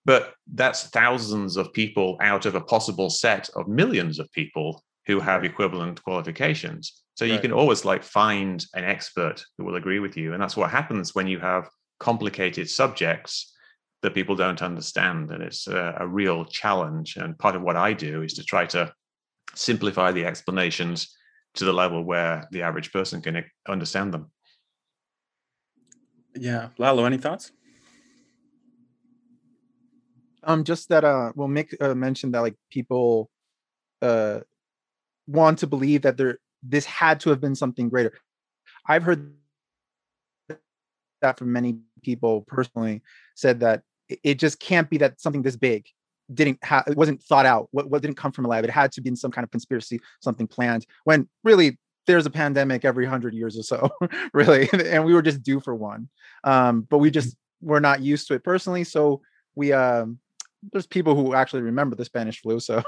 But that's thousands of people out of a possible set of millions of people who have equivalent qualifications. So you can always find an expert who will agree with you. And that's what happens when you have complicated subjects that people don't understand, and it's a real challenge. And part of what I do is to try to simplify the explanations to the level where the average person can understand them. Yeah. Lalo, any thoughts? Just that, Mick mentioned that people want to believe that this had to have been something greater. I've heard that from many people personally, said that it just can't be that something this big it wasn't thought out. What didn't come from a lab? It had to be in some kind of conspiracy, something planned. When really there's a pandemic every 100 years or so, really, and we were just due for one. But we're not used to it personally. So we there's people who actually remember the Spanish flu, so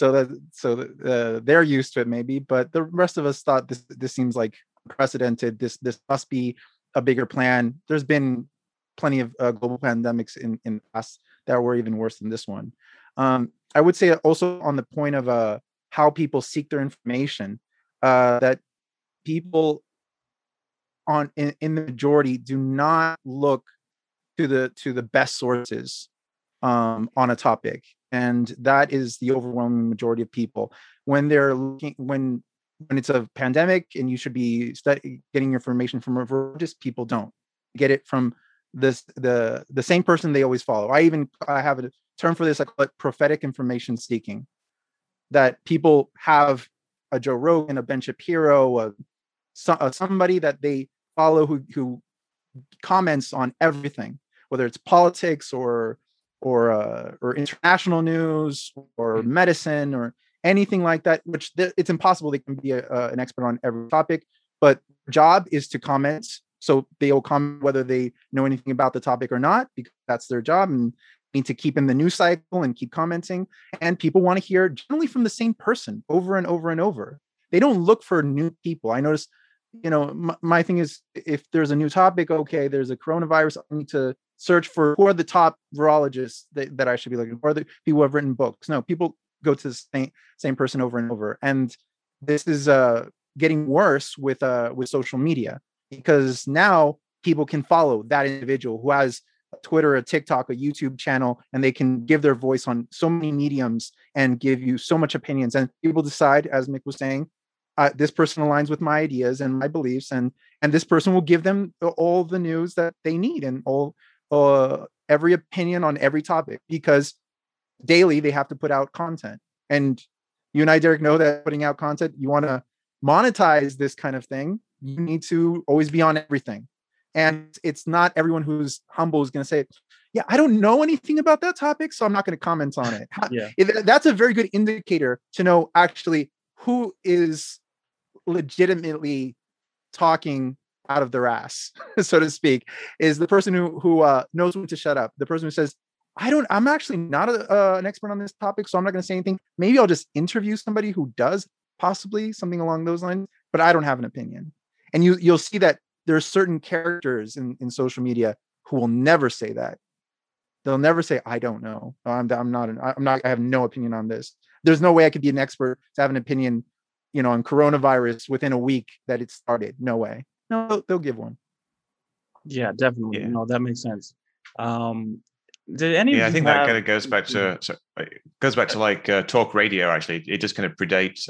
they're used to it maybe. But the rest of us thought this seems like unprecedented. This must be a bigger plan. There's been plenty of global pandemics in the past that were even worse than this one. I would say also on the point of how people seek their information, that people in the majority do not look to the best sources on a topic, and that is the overwhelming majority of people. When they're looking when it's a pandemic and you should be getting information from people don't get it from the same person they always follow. I have a term for this. I call it prophetic information seeking. That people have a Joe Rogan, a Ben Shapiro, somebody that they follow who comments on everything, whether it's politics or international news or medicine or anything like that. Which it's impossible they can be an expert on every topic, but their job is to comment. So they will comment whether they know anything about the topic or not, because that's their job, and need to keep in the news cycle and keep commenting. And people want to hear generally from the same person over and over and over. They don't look for new people. I notice, my thing is, if there's a new topic, okay, there's a coronavirus, I need to search for who are the top virologists that I should be looking for, the people who have written books. No, people go to the same person over and over. And this is getting worse with social media. Because now people can follow that individual who has a Twitter, a TikTok, a YouTube channel, and they can give their voice on so many mediums and give you so much opinions. And people decide, as Mick was saying, this person aligns with my ideas and my beliefs, and this person will give them all the news that they need and all every opinion on every topic, because daily they have to put out content. And you and I, Derek, know that putting out content, you want to monetize this kind of thing. You need to always be on everything. And it's not everyone who's humble is going to say, yeah, I don't know anything about that topic, so I'm not going to comment on it. Yeah. That's a very good indicator to know actually who is legitimately talking out of their ass, so to speak, is the person who knows when to shut up. The person who says, I'm actually not an expert on this topic, so I'm not going to say anything. Maybe I'll just interview somebody who does, possibly something along those lines, but I don't have an opinion. And you'll see that there are certain characters in social media who will never say that. They'll never say, I don't know. I have no opinion on this. There's no way I could be an expert to have an opinion, on coronavirus within a week that it started. No way. No, they'll give one. Yeah, definitely. Yeah. No, that makes sense. I think that kind of goes back to talk radio. Actually, it just kind of predates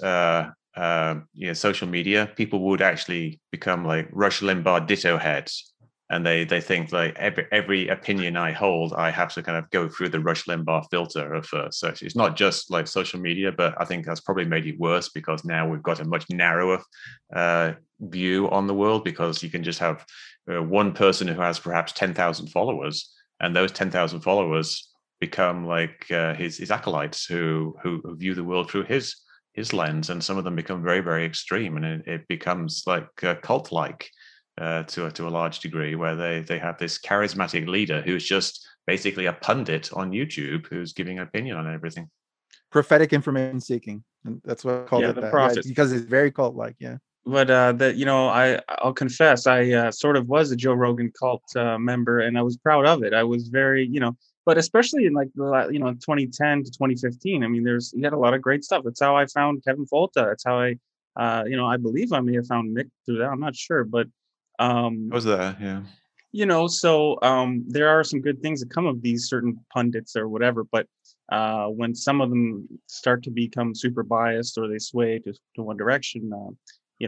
social media. People would actually become like Rush Limbaugh ditto heads, and they think like every opinion I hold, I have to kind of go through the Rush Limbaugh filter of search. It's not just like social media, but I think that's probably made it worse because now we've got a much narrower view on the world, because you can just have one person who has perhaps 10,000 followers. And those 10,000 followers become like his acolytes who view the world through his lens, and some of them become very, very extreme, and it becomes like cult-like to a large degree, where they have this charismatic leader who's just basically a pundit on YouTube who's giving an opinion on everything. Prophetic information seeking, and that's what I call it. The prophet, because it's very cult-like. Yeah. But I'll confess, I sort of was a Joe Rogan cult member, and I was proud of it. I was very, but especially in like the 2010 to 2015. I mean, he had a lot of great stuff. That's how I found Kevin Folta. That's how I, I believe I may have found Mick through that. I'm not sure, but I was there, yeah. There are some good things that come of these certain pundits or whatever, but when some of them start to become super biased or they sway to one direction.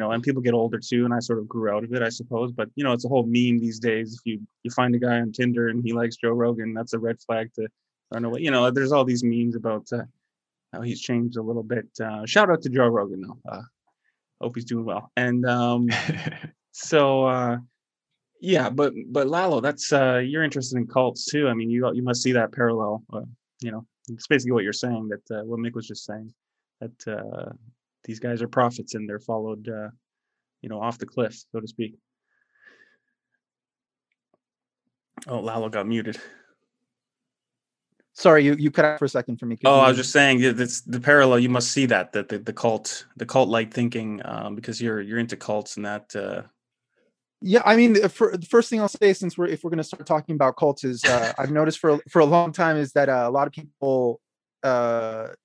And people get older too, and I sort of grew out of it, I suppose. But it's a whole meme these days. If you find a guy on Tinder and he likes Joe Rogan, that's a red flag to run away. There's all these memes about how he's changed a little bit. Shout out to Joe Rogan though. Hope he's doing well. And but Lalo, that's you're interested in cults too. I mean, you must see that parallel. It's basically what you're saying. That what Mick was just saying. That. These guys are prophets, and they're followed, off the cliff, so to speak. Oh, Lalo got muted. Sorry, you cut out for a second for me. Continue. Oh, I was just saying that's the parallel. You must see that the cult-like thinking, because you're into cults and that. Yeah, I mean, the first thing I'll say, since if we're going to start talking about cults, is I've noticed for a long time is that a lot of people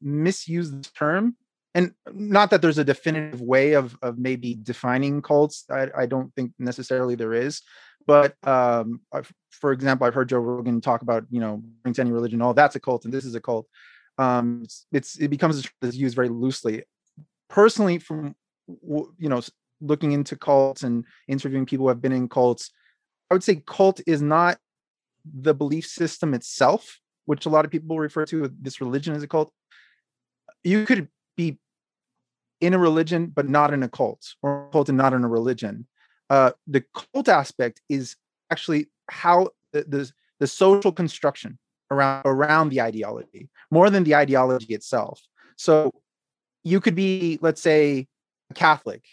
misuse the term. And not that there's a definitive way of maybe defining cults. I don't think necessarily there is. But for example, I've heard Joe Rogan talk about, bring to any religion, oh, that's a cult and this is a cult. It becomes a term that's used very loosely. Personally, from looking into cults and interviewing people who have been in cults, I would say cult is not the belief system itself, which a lot of people refer to this religion as a cult. You could be in a religion, but not in a cult, or a cult and not in a religion. The cult aspect is actually how the social construction around the ideology, more than the ideology itself. So you could be, let's say, a Catholic,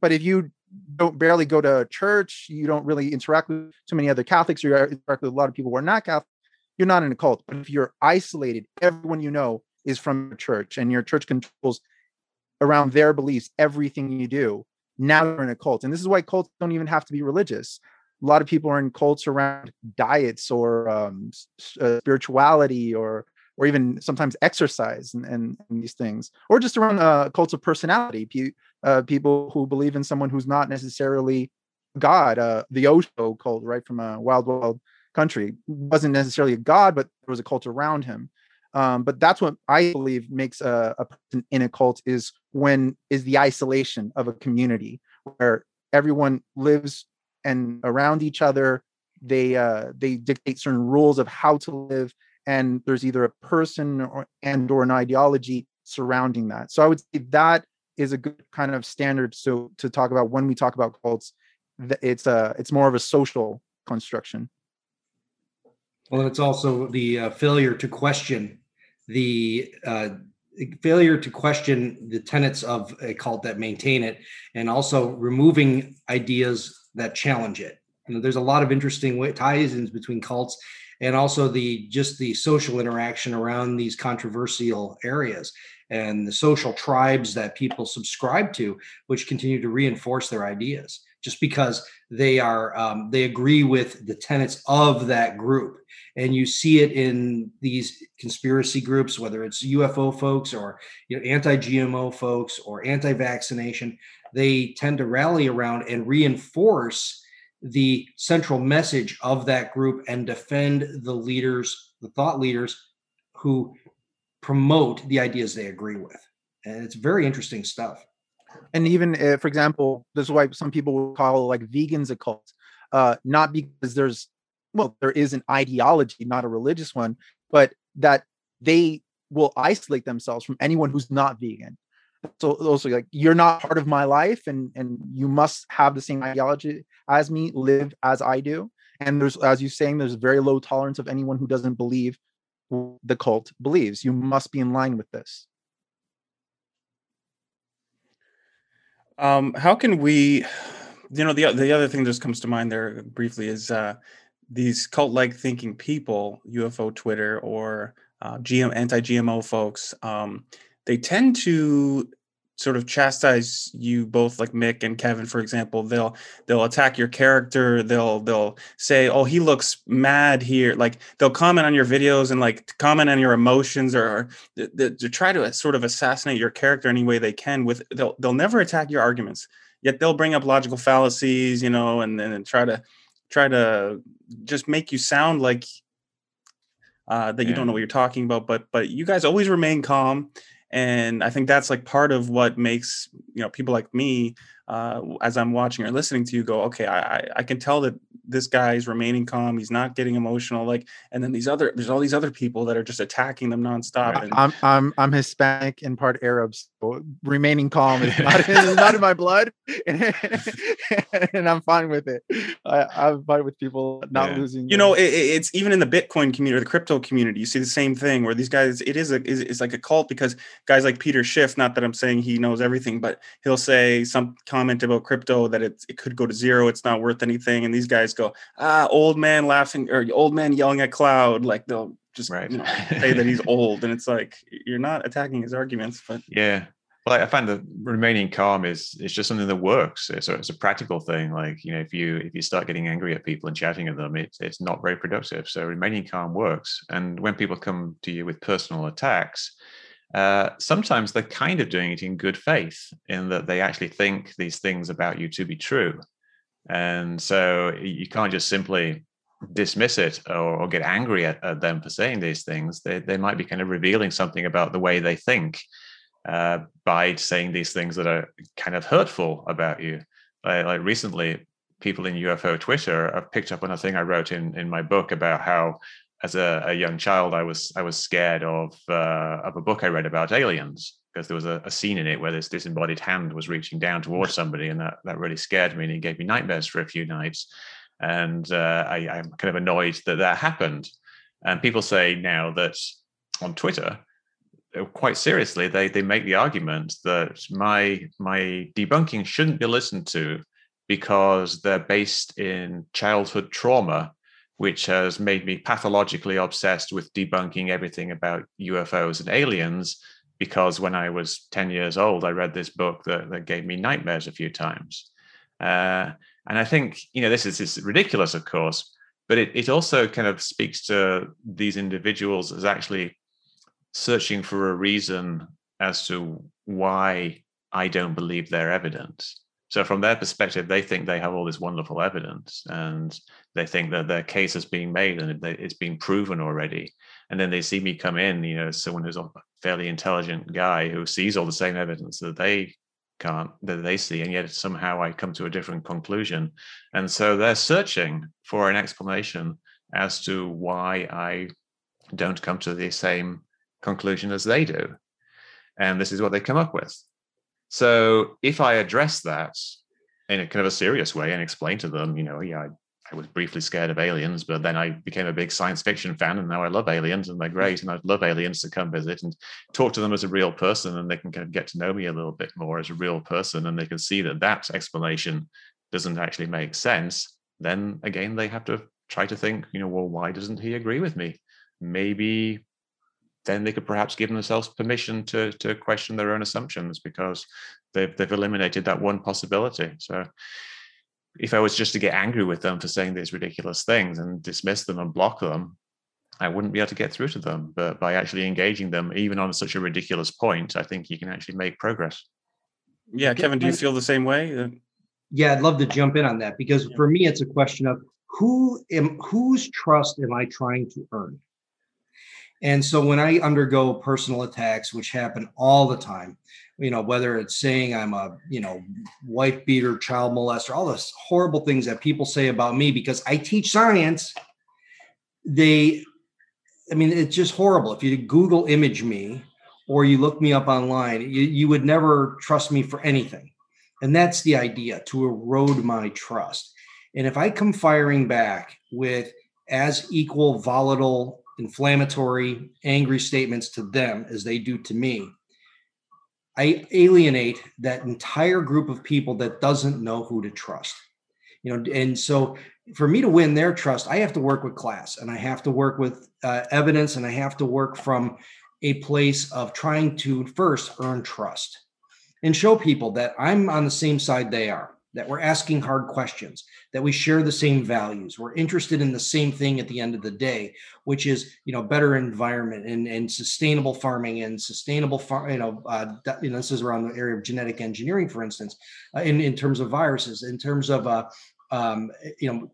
but if you don't barely go to church, you don't really interact with too many other Catholics, or you interact with a lot of people who are not Catholic, you're not in a cult. But if you're isolated, everyone you know is from your church, and your church controls around their beliefs everything you do. Now you're in a cult. And this is why cults don't even have to be religious. A lot of people are in cults around diets or spirituality or even sometimes exercise and these things, or just around cults of personality. People who believe in someone who's not necessarily God. The Osho cult, right, from a Wild Wild Country, wasn't necessarily a god, but there was a cult around him. But that's what I believe makes a person in a cult is the isolation of a community where everyone lives and around each other. They dictate certain rules of how to live, and there's either a person or an ideology surrounding that. So I would say that is a good kind of standard. So to talk about when we talk about cults, it's more of a social construction. Well, it's also the failure to question the tenets of a cult that maintain it, and also removing ideas that challenge it. You know, there's a lot of interesting ties-ins between cults and also the social interaction around these controversial areas and the social tribes that people subscribe to, which continue to reinforce their ideas just because they are they agree with the tenets of that group. And you see it in these conspiracy groups, whether it's UFO folks or, you know, anti-GMO folks or anti-vaccination. They tend to rally around and reinforce the central message of that group and defend the leaders, the thought leaders who promote the ideas they agree with. And it's very interesting stuff. And even, for example, this is why some people would call like vegans a cult, not because there is an ideology, not a religious one, but that they will isolate themselves from anyone who's not vegan. So also like, you're not part of my life, and you must have the same ideology as me, live as I do. And there's, as you're saying, there's very low tolerance of anyone who doesn't believe what the cult believes. You must be in line with this. How can we, you know, the other thing that just comes to mind there briefly is these cult-like thinking people, UFO Twitter or anti-GMO folks, they tend to sort of chastise you both, like Mick and Kevin, for example. They'll attack your character. They'll say, "Oh, he looks mad here." Like they'll comment on your videos and like comment on your emotions, or to try to sort of assassinate your character any way they can. They'll never attack your arguments, yet they'll bring up logical fallacies, you know, and then try to just make you sound like that you don't know what you're talking about. But you guys always remain calm. And I think that's like part of what makes, you know, people like me, as I'm watching or listening to you, go, okay, I can tell that this guy is remaining calm. He's not getting emotional. Like, and then there's all these other people that are just attacking them nonstop. And I'm Hispanic and part Arab, so remaining calm is not in my blood, and I'm fine with it. I'm fine with people not losing. You know, it's even in the Bitcoin community or the crypto community. You see the same thing where these guys. It's like a cult because guys like Peter Schiff. Not that I'm saying he knows everything, but he'll say comment about crypto that it could go to zero, it's not worth anything, and these guys go, old man laughing or old man yelling at cloud, like they'll just say that he's old, and it's like you're not attacking his arguments. But I find the remaining calm is just something that works. So it's a practical thing. Like, you know, if you start getting angry at people and shouting at them, it's not very productive. So remaining calm works. And when people come to you with personal attacks, sometimes they're kind of doing it in good faith, in that they actually think these things about you to be true. And so you can't just simply dismiss it or get angry at them for saying these things. They might be kind of revealing something about the way they think by saying these things that are kind of hurtful about you. Like recently, people in UFO Twitter have picked up on a thing I wrote in my book about how as a young child, I was scared of a book I read about aliens, because there was a scene in it where this disembodied hand was reaching down towards somebody, and that really scared me, and it gave me nightmares for a few nights. And I'm kind of annoyed that happened. And people say now that on Twitter, quite seriously, they make the argument that my debunking shouldn't be listened to because they're based in childhood trauma, which has made me pathologically obsessed with debunking everything about UFOs and aliens, because when I was 10 years old, I read this book that gave me nightmares a few times. And I think, you know, this is ridiculous, of course, but it also kind of speaks to these individuals as actually searching for a reason as to why I don't believe their evidence. So from their perspective, they think they have all this wonderful evidence, and they think that their case is being made and it's being proven already. And then they see me come in, you know, someone who's a fairly intelligent guy who sees all the same evidence that they see, and yet somehow I come to a different conclusion. And so they're searching for an explanation as to why I don't come to the same conclusion as they do. And this is what they come up with. So if I address that in a kind of a serious way and explain to them, you know, yeah, I was briefly scared of aliens, but then I became a big science fiction fan, and now I love aliens, and they're great, and I'd love aliens to come visit and talk to them as a real person, and they can kind of get to know me a little bit more as a real person, and they can see that that explanation doesn't actually make sense. Then again, they have to try to think, you know, well, why doesn't he agree with me? Maybe then they could perhaps give themselves permission to question their own assumptions, because they've eliminated that one possibility. So if I was just to get angry with them for saying these ridiculous things and dismiss them and block them, I wouldn't be able to get through to them. But by actually engaging them, even on such a ridiculous point, I think you can actually make progress. Yeah. Kevin, do you feel the same way? Yeah, I'd love to jump in on that, because for me, it's a question of whose trust am I trying to earn? And so when I undergo personal attacks, which happen all the time, you know, whether it's saying I'm a, you know, wife beater, child molester, all those horrible things that people say about me because I teach science, it's just horrible. If you Google image me or you look me up online, you would never trust me for anything. And that's the idea, to erode my trust. And if I come firing back with as equal volatile, inflammatory, angry statements to them as they do to me, I alienate that entire group of people that doesn't know who to trust. You know, and so for me to win their trust, I have to work with class, and I have to work with evidence, and I have to work from a place of trying to first earn trust and show people that I'm on the same side they are, that we're asking hard questions, that we share the same values, we're interested in the same thing at the end of the day, which is, you know, better environment and sustainable farming and sustainable this is around the area of genetic engineering, for instance, in terms of viruses, in terms of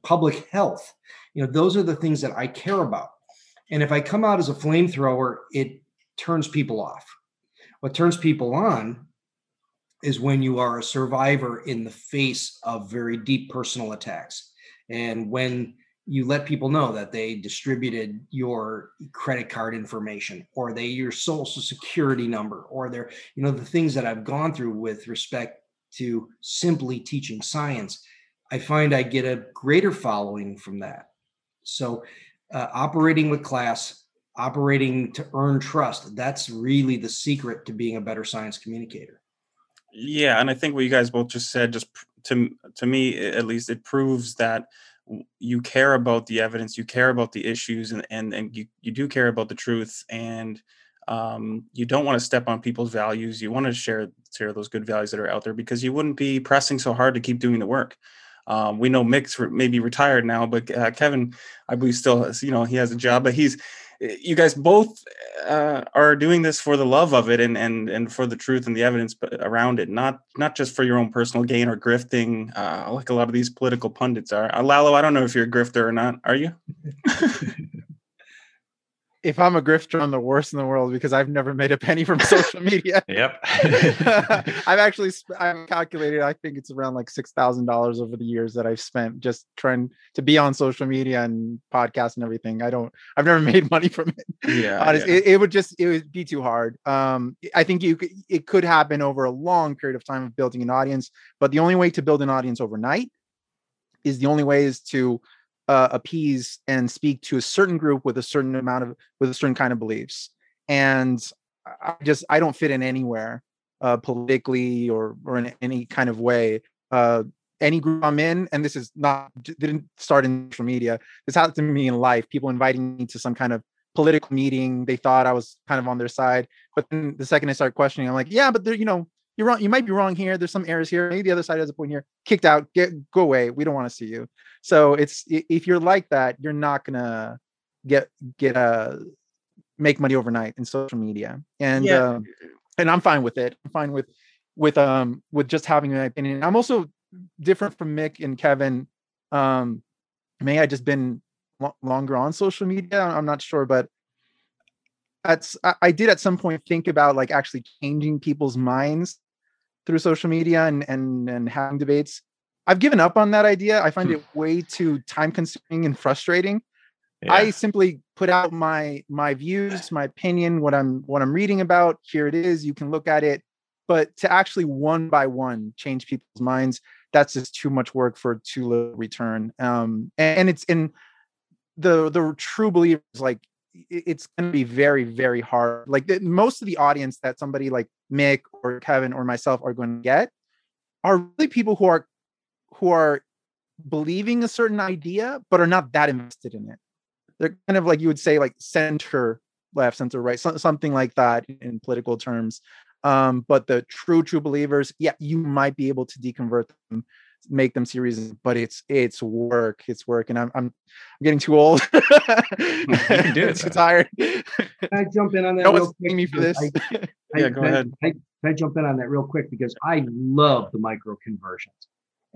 public health. You know, those are the things that I care about. And if I come out as a flamethrower, it turns people off. What turns people on is when you are a survivor in the face of very deep personal attacks. And when you let people know that they distributed your credit card information, or your social security number, or the things that I've gone through with respect to simply teaching science, I find I get a greater following from that. So operating with class, operating to earn trust, that's really the secret to being a better science communicator. Yeah, and I think what you guys both just said, just to me at least, it proves that you care about the evidence, you care about the issues, and you do care about the truth, and you don't want to step on people's values. You want to share those good values that are out there, because you wouldn't be pressing so hard to keep doing the work. We know Mick's maybe retired now, but Kevin, I believe, still has, he has a job, but you guys both are doing this for the love of it and for the truth and the evidence around it, not just for your own personal gain or grifting, like a lot of these political pundits are. Lalo, I don't know if you're a grifter or not. Are you? If I'm a grifter, I'm the worst in the world, because I've never made a penny from social media. Yep. I've calculated, I think it's around like $6,000 over the years that I've spent just trying to be on social media and podcasts and everything. I've never made money from it. Yeah. Honestly, yeah. It would be too hard. I think it could happen over a long period of time of building an audience, but the only way to build an audience overnight is to appease and speak to a certain group with a certain kind of beliefs. And I don't fit in anywhere politically or in any kind of way. Any group I'm in, and this didn't start in social media. This happened to me in life. People inviting me to some kind of political meeting. They thought I was kind of on their side, but then the second I started questioning, I'm like, yeah, but they're, you're wrong. You might be wrong here. There's some errors here. Maybe the other side has a point here. Kicked out. Go away. We don't want to see you. So if you're like that, you're not gonna make money overnight in social media. And yeah. And I'm fine with it. I'm fine with just having my opinion. I'm also different from Mick and Kevin. May I just been longer on social media? I'm not sure, but. I did at some point think about like actually changing people's minds through social media and having debates. I've given up on that idea. I find it way too time consuming and frustrating. Yeah. I simply put out my views, my opinion, what I'm reading about. Here it is. You can look at it. But to actually one by one change people's minds, that's just too much work for too little return. And it's in the true believers, like it's going to be very, very hard. Like most of the audience that somebody like Mick or Kevin or myself are going to get are really people who are believing a certain idea, but are not that invested in it. They're kind of like, you would say, like center left, center right, something like that in political terms. But the true believers, yeah, you might be able to deconvert them, make them serious, but it's work. And I'm getting too old. You can do it. Too tired. Can I jump in on that? No one's paying me for this. Yeah, go ahead. Can I jump in on that real quick? Because I love the micro conversions.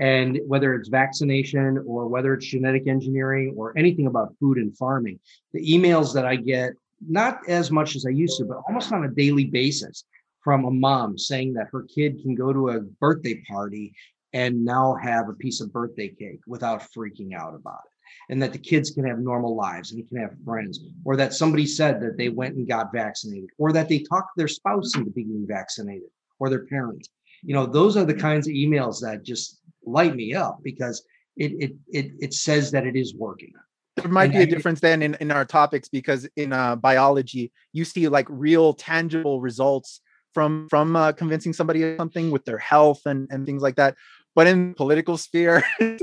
And whether it's vaccination or whether it's genetic engineering or anything about food and farming, the emails that I get, not as much as I used to, but almost on a daily basis from a mom saying that her kid can go to a birthday party and now have a piece of birthday cake without freaking out about it. And that the kids can have normal lives and they can have friends, or that somebody said that they went and got vaccinated, or that they talked their spouse into being vaccinated or their parents. You know, those are the kinds of emails that just light me up, because it says that it is working. There might be a difference then in our topics, because in biology, you see like real tangible results from convincing somebody of something with their health and things like that. But in the political sphere, there's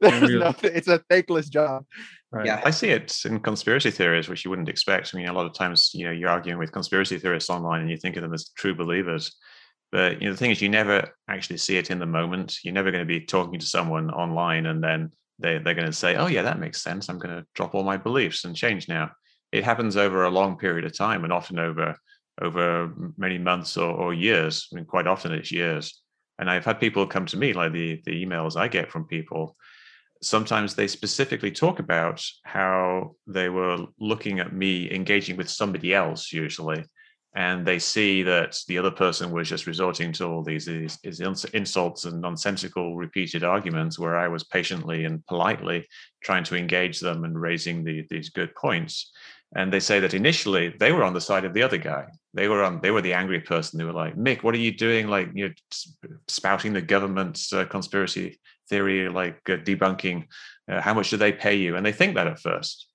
nothing. It's a thankless job. Right. Yeah. I see it in conspiracy theories, which you wouldn't expect. I mean, a lot of times, you know, you're arguing with conspiracy theorists online and you think of them as true believers. But you know, the thing is, you never actually see it in the moment. You're never going to be talking to someone online and then they're going to say, oh, yeah, that makes sense. I'm going to drop all my beliefs and change now. It happens over a long period of time, and often over many months or years. I mean, quite often it's years. And I've had people come to me, like the emails I get from people. Sometimes they specifically talk about how they were looking at me engaging with somebody else, usually. And they see that the other person was just resorting to all these insults and nonsensical repeated arguments, where I was patiently and politely trying to engage them and raising these good points. And they say that initially they were on the side of the other guy. They were the angry person. They were like, Mick, what are you doing? Like, you know, spouting the government's conspiracy theory, like debunking. How much do they pay you? And they think that at first.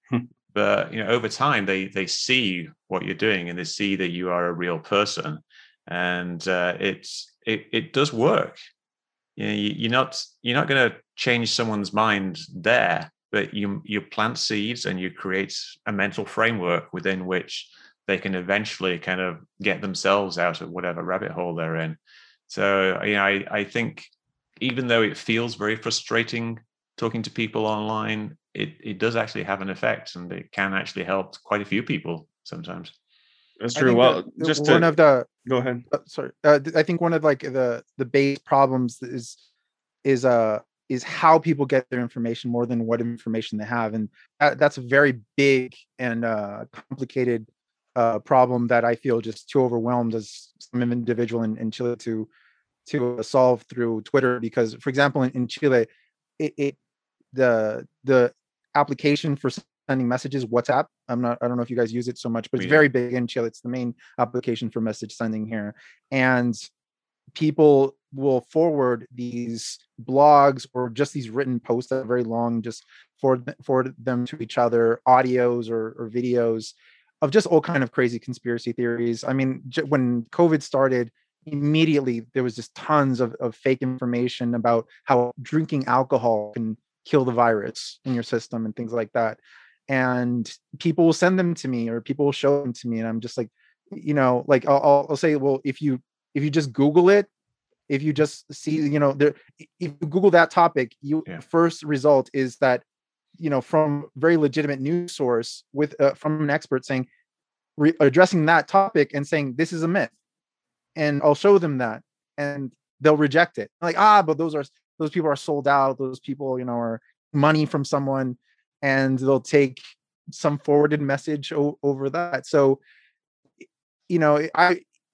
But you know, over time, they see what you're doing, and they see that you are a real person, and it does work. You know, you're not going to change someone's mind there, but you plant seeds and you create a mental framework within which they can eventually kind of get themselves out of whatever rabbit hole they're in. So you know, I think even though it feels very frustrating talking to people online, it does actually have an effect, and it can actually help quite a few people sometimes. That's true. Well, go ahead. Sorry. I think one of like the base problems is how people get their information more than what information they have. And that's a very big and complicated problem that I feel just too overwhelmed as some individual in Chile to solve through Twitter. Because for example, in Chile, the application for sending messages, WhatsApp. I don't know if you guys use it so much, but it's very big in Chile. It's the main application for message sending here. And people will forward these blogs or just these written posts that are very long, just forward them to each other, audios or videos of just all kind of crazy conspiracy theories. I mean, when COVID started, immediately there was just tons of fake information about how drinking alcohol can kill the virus in your system and things like that. And people will send them to me, or people will show them to me. And I'm just like, you know, like I'll say, well, if you just Google it, if you just see, you know, if you Google that topic, first result is that, you know, from very legitimate news source with, from an expert saying, addressing that topic and saying, this is a myth. And I'll show them that, and they'll reject it. Like, but those people are sold out. Those people, you know, are money from someone, and they'll take some forwarded message over that. So, you know,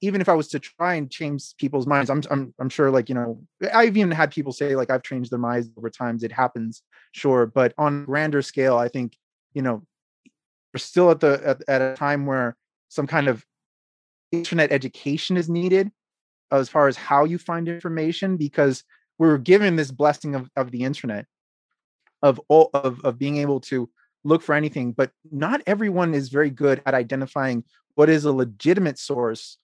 even if I was to try and change people's minds, I'm sure, like, you know, I've even had people say like I've changed their minds over time. It happens, sure, but on a grander scale, I think, you know, we're still at a time where some kind of internet education is needed. as far as how you find information, because we were given this blessing of the internet, of being able to look for anything. But not everyone is very good at identifying what is a legitimate source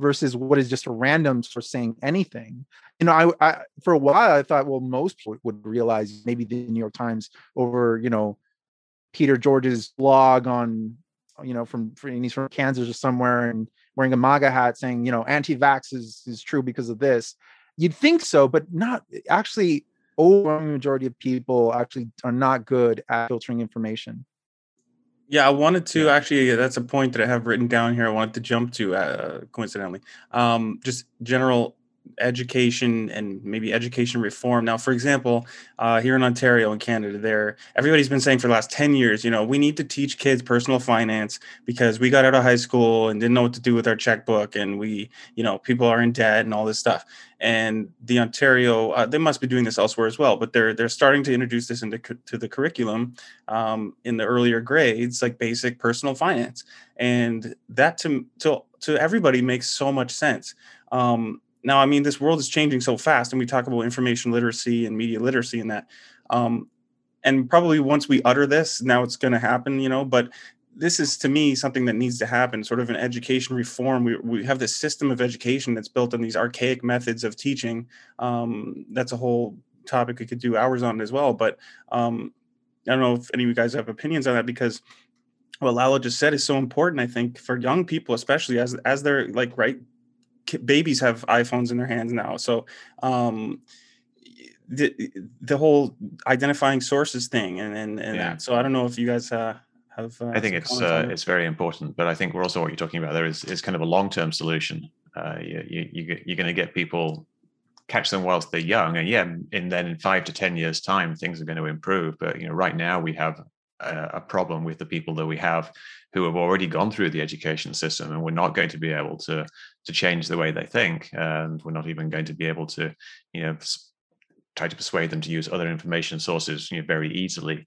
versus what is just a random source saying anything. You know, I for a while I thought, well, most people would realize maybe the New York Times over, you know, Peter George's blog on, you know, he's from Kansas or somewhere and wearing a MAGA hat saying, you know, anti-vax is true because of this. You'd think so, but not actually. Overwhelming majority of people actually are not good at filtering information. Yeah, I wanted to actually, that's a point that I have written down here. I wanted to jump to, coincidentally, just general education and maybe education reform. Now, for example, here in Ontario in Canada, everybody's been saying for the last 10 years, you know, we need to teach kids personal finance because we got out of high school and didn't know what to do with our checkbook. And we, you know, people are in debt and all this stuff. And the Ontario, they must be doing this elsewhere as well, but they're starting to introduce this to the curriculum in the earlier grades, like basic personal finance. And that to everybody makes so much sense. Now, I mean, this world is changing so fast, and we talk about information literacy and media literacy and that. And probably once we utter this, now it's going to happen, you know, but this is, to me, something that needs to happen, sort of an education reform. We have this system of education that's built on these archaic methods of teaching. That's a whole topic we could do hours on as well. But I don't know if any of you guys have opinions on that, because what Lalo just said is so important, I think, for young people, especially as they're like, right, babies have iPhones in their hands now. So the whole identifying sources thing. And yeah. So I don't know if you guys have. I think it's very important, but I think we're also what you're talking about there is kind of a long-term solution. You're going to get people, catch them whilst they're young. And yeah, and then in 5 to 10 years time, things are going to improve. But, you know, right now we have a problem with the people that we have who have already gone through the education system, and we're not going to be able to change the way they think, and we're not even going to be able to, you know, try to persuade them to use other information sources, you know, very easily.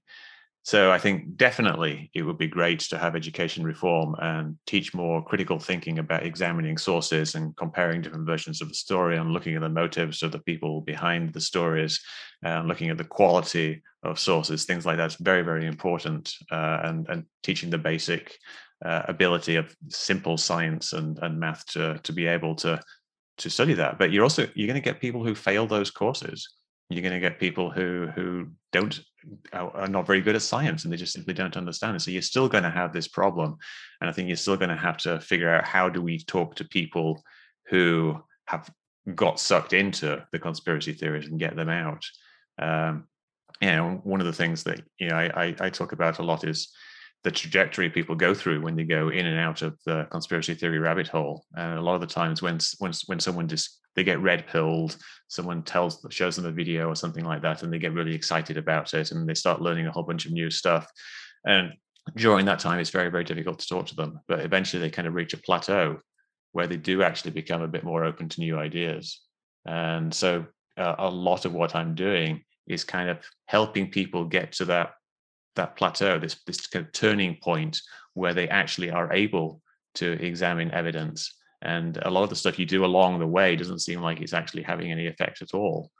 So I think definitely it would be great to have education reform and teach more critical thinking about examining sources and comparing different versions of the story and looking at the motives of the people behind the stories and looking at the quality of sources, things like that's very, very important, and teaching the basic ability of simple science and math to be able to study that. But you're going to get people who fail those courses. You're going to get people who are not very good at science, and they just simply don't understand it. So you're still going to have this problem. And I think you're still going to have to figure out, how do we talk to people who have got sucked into the conspiracy theories and get them out? You know, one of the things that, you know, I talk about a lot is the trajectory people go through when they go in and out of the conspiracy theory rabbit hole. And a lot of the times when someone just, they get red pilled, someone shows them a video or something like that, and they get really excited about it, and they start learning a whole bunch of new stuff. And during that time, it's very, very difficult to talk to them. But eventually they kind of reach a plateau where they do actually become a bit more open to new ideas. And so a lot of what I'm doing is kind of helping people get to that plateau, this kind of turning point where they actually are able to examine evidence. And a lot of the stuff you do along the way doesn't seem like it's actually having any effect at all.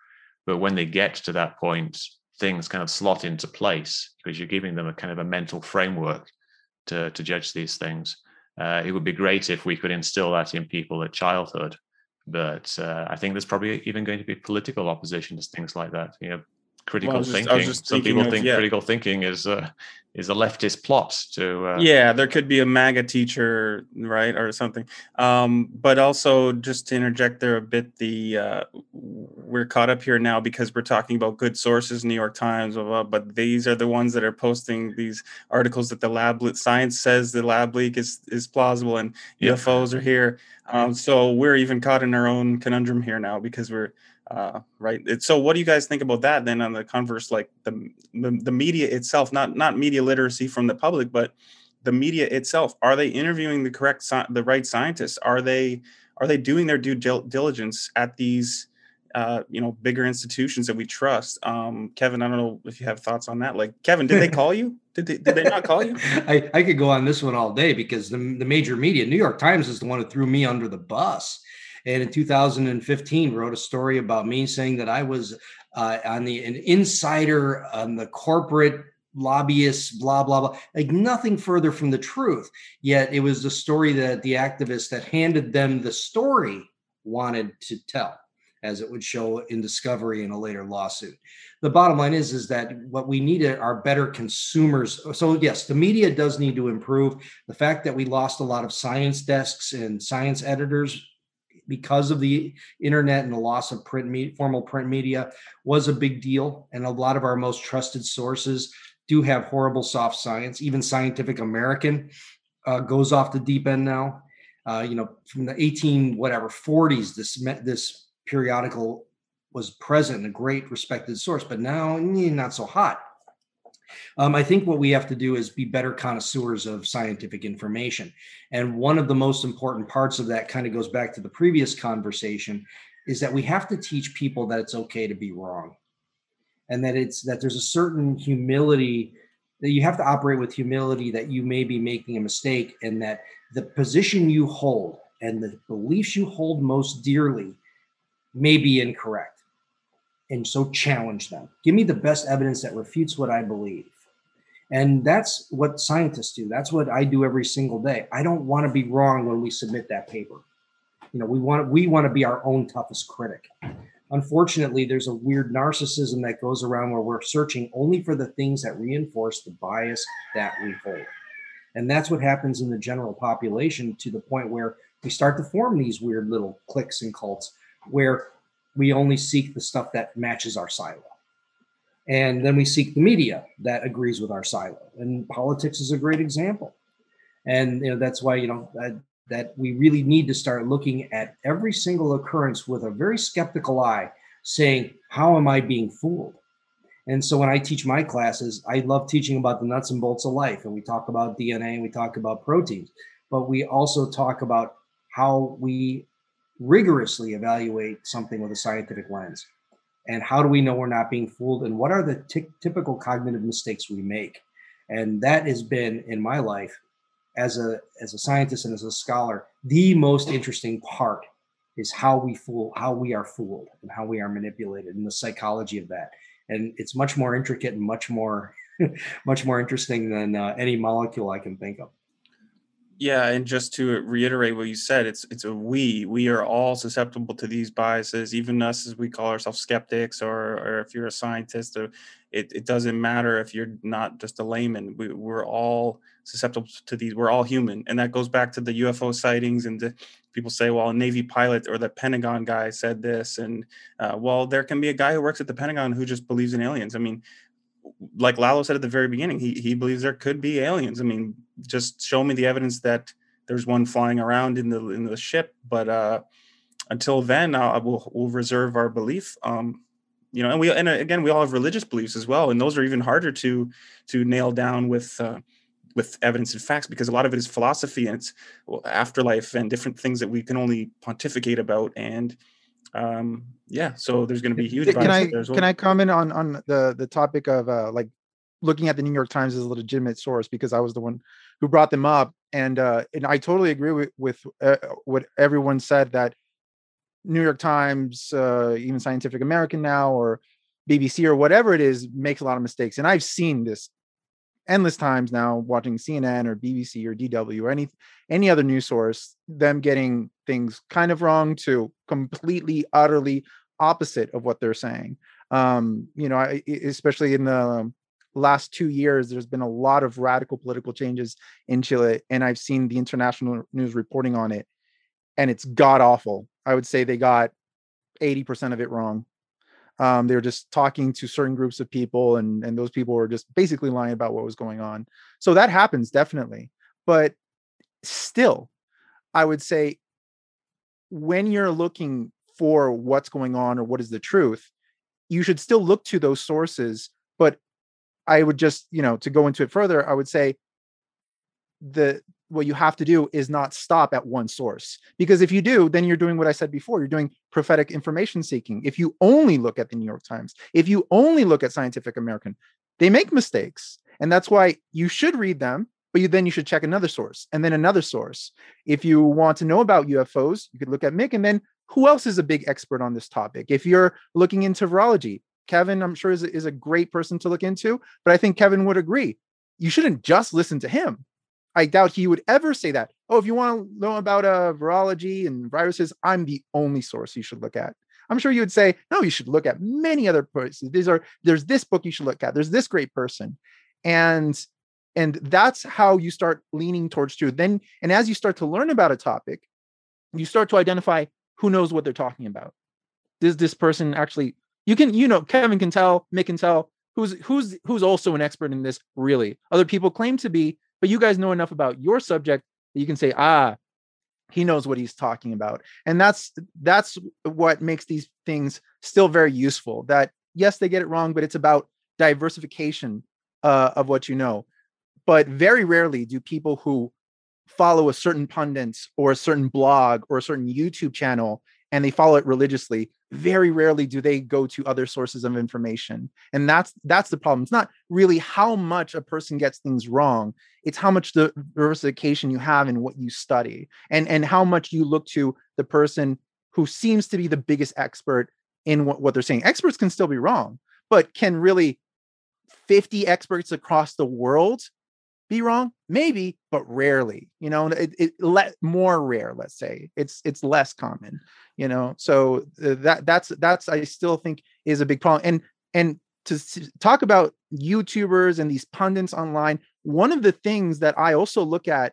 But when they get to that point, things kind of slot into place because you're giving them a kind of a mental framework to judge these things. It would be great if we could instill that in people at childhood. But I think there's probably even going to be political opposition to things like that. You know, critical thinking. Some people think critical thinking is a leftist plot to. There could be a MAGA teacher, right, or something. But also, just to interject there a bit, we're caught up here now because we're talking about good sources, New York Times, blah, blah, but these are the ones that are posting these articles that the science says the lab leak is plausible, and UFOs are here. So we're even caught in our own conundrum here now because we're. So what do you guys think about that then, on the converse, like the media itself, not media literacy from the public, but the media itself? Are they interviewing the right scientists? Are they doing their due diligence at these bigger institutions that we trust? Kevin, I don't know if you have thoughts on that. Like, Kevin, did they call you? Did they not call you? I could go on this one all day because the major media, New York Times, is the one that threw me under the bus. And in 2015, wrote a story about me saying that I was an insider on the corporate lobbyists, blah, blah, blah, like nothing further from the truth. Yet it was the story that the activists that handed them the story wanted to tell, as it would show in discovery in a later lawsuit. The bottom line is that what we need are better consumers. So yes, the media does need to improve. The fact that we lost a lot of science desks and science editors because of the internet and the loss of formal print media was a big deal. And a lot of our most trusted sources do have horrible soft science. Even Scientific American goes off the deep end now. From the 40s, this periodical was present and a great respected source, but now not so hot. I think what we have to do is be better connoisseurs of scientific information. And one of the most important parts of that kind of goes back to the previous conversation, is that we have to teach people that it's okay to be wrong. And that there's a certain humility, that you have to operate with humility, that you may be making a mistake, and that the position you hold and the beliefs you hold most dearly may be incorrect. And so challenge them. Give me the best evidence that refutes what I believe. And that's what scientists do. That's what I do every single day. I don't want to be wrong when we submit that paper. We want to be our own toughest critic. Unfortunately, there's a weird narcissism that goes around where we're searching only for the things that reinforce the bias that we hold. And that's what happens in the general population, to the point where we start to form these weird little cliques and cults where we only seek the stuff that matches our silo. And then we seek the media that agrees with our silo. And politics is a great example. And that's why that we really need to start looking at every single occurrence with a very skeptical eye, saying, how am I being fooled? And so when I teach my classes, I love teaching about the nuts and bolts of life. And we talk about DNA and we talk about proteins, but we also talk about how we rigorously evaluate something with a scientific lens. And how do we know we're not being fooled? And what are the typical cognitive mistakes we make? And that has been, in my life, as a scientist and as a scholar, the most interesting part is how we are fooled and how we are manipulated, and the psychology of that. And it's much more intricate and much more interesting than any molecule I can think of. Yeah, and just to reiterate what you said, it's a we. We are all susceptible to these biases, even us, as we call ourselves skeptics, or if you're a scientist, or it doesn't matter if you're not just a layman. We're all susceptible to these. We're all human. And that goes back to the UFO sightings, and people say, well, a Navy pilot or the Pentagon guy said this. And, well, there can be a guy who works at the Pentagon who just believes in aliens. I mean, like Lalo said at the very beginning, he believes there could be aliens. I mean, just show me the evidence that there's one flying around in the ship. But until then, we'll reserve our belief. And again, we all have religious beliefs as well, and those are even harder to nail down with evidence and facts, because a lot of it is philosophy and it's afterlife and different things that we can only pontificate about. And so there's going to be huge. Can I comment on the topic of like looking at the New York Times as a legitimate source, because I was the one who brought them up, and I totally agree with what everyone said, that New York Times, even Scientific American now, or BBC or whatever it is, makes a lot of mistakes, and I've seen this endless times now, watching CNN or BBC or DW or any other news source, them getting things kind of wrong to completely, utterly opposite of what they're saying. Especially in the last 2 years, there's been a lot of radical political changes in Chile, and I've seen the international news reporting on it, and it's god awful. I would say they got 80% of it wrong. They were just talking to certain groups of people, and those people were just basically lying about what was going on. So that happens definitely. But still, I would say when you're looking for what's going on or what is the truth, you should still look to those sources. But I would just, to go into it further, I would say what you have to do is not stop at one source, because if you do, then you're doing what I said before. You're doing prophetic information seeking. If you only look at the New York Times, if you only look at Scientific American, they make mistakes. And that's why you should read them, but then you should check another source and then another source. If you want to know about UFOs, you could look at Mick and then Who else is a big expert on this topic? If you're looking into virology, Kevin, I'm sure, is a great person to look into, but I think Kevin would agree. You shouldn't just listen to him. I doubt he would ever say that. Oh, if you want to know about virology and viruses, I'm the only source you should look at. I'm sure you would say, no, you should look at many other places. There's this book you should look at. There's this great person. And that's how you start leaning towards truth. And as you start to learn about a topic, you start to identify who knows what they're talking about. Does this person actually, Kevin can tell, Mick can tell, who's also an expert in this, really. Other people claim to be, but you guys know enough about your subject that you can say, he knows what he's talking about. And that's what makes these things still very useful. That, yes, they get it wrong, but it's about diversification of what you know. But very rarely do people who follow a certain pundit or a certain blog or a certain YouTube channel, and they follow it religiously, very rarely do they go to other sources of information. And that's the problem. It's not really how much a person gets things wrong. It's how much the diversification you have in what you study, and how much you look to the person who seems to be the biggest expert in what they're saying. Experts can still be wrong, but can really 50 experts across the world be wrong? Maybe, but rarely. More rare. Let's say it's less common. So that's I still think is a big problem. And to talk about YouTubers and these pundits online, one of the things that I also look at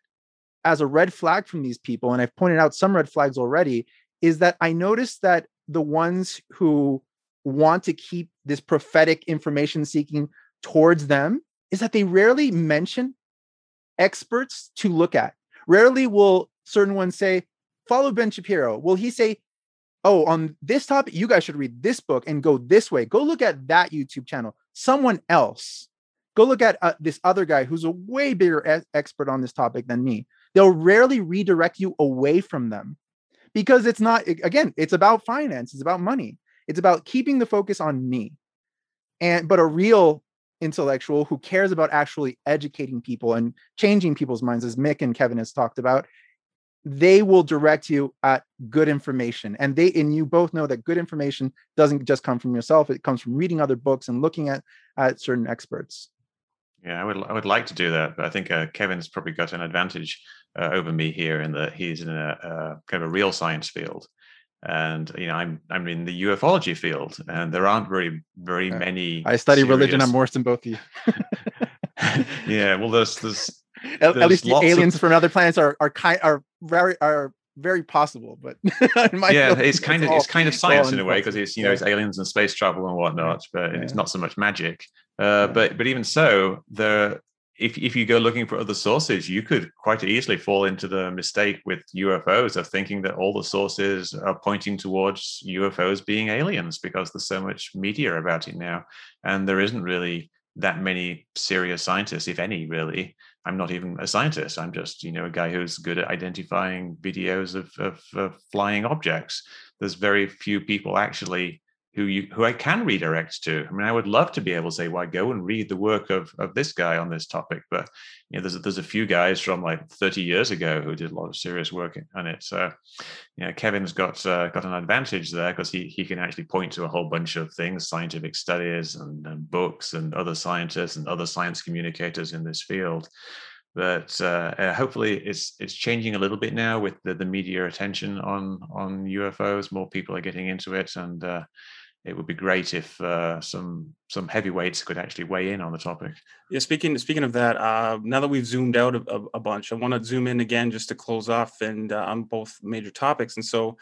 as a red flag from these people, and I've pointed out some red flags already, is that I noticed that the ones who want to keep this prophetic information seeking towards them is that they rarely mention experts to look at. Rarely will certain ones say, follow Ben Shapiro. Will he say, oh, on this topic, you guys should read this book and go this way. Go look at that YouTube channel. Someone else. Go look at this other guy who's a way bigger expert on this topic than me. They'll rarely redirect you away from them because it's not, again, it's about finance. It's about money. It's about keeping the focus on me. But a real intellectual who cares about actually educating people and changing people's minds, as Mick and Kevin has talked about, they will direct you at good information. And you both know that good information doesn't just come from yourself. It comes from reading other books and looking at certain experts. Yeah, I would like to do that, but I think Kevin's probably got an advantage over me here in that he's in a kind of a real science field. And I'm in the ufology field, and there aren't very many. I study religion. I'm worse than both of you. Yeah, well, there's at least the aliens from other planets are very possible, but it's kind of science in a way because it's it's aliens and space travel and whatnot, but it's not so much magic. But even so, if you go looking for other sources, you could quite easily fall into the mistake with UFOs of thinking that all the sources are pointing towards UFOs being aliens because there's so much media about it now. And there isn't really that many serious scientists, if any, really. I'm not even a scientist. I'm just, a guy who's good at identifying videos of flying objects. There's very few people actually who I can redirect to. I mean, I would love to be able to say, well, go and read the work of this guy on this topic. But there's a few guys from like 30 years ago who did a lot of serious work on it. So, Kevin's got an advantage there because he can actually point to a whole bunch of things, scientific studies and books and other scientists and other science communicators in this field. But hopefully it's changing a little bit now with the media attention on UFOs. More people are getting into it, and it would be great if some heavyweights could actually weigh in on the topic. Yeah, speaking of that, now that we've zoomed out a bunch, I want to zoom in again just to close off and on both major topics. And so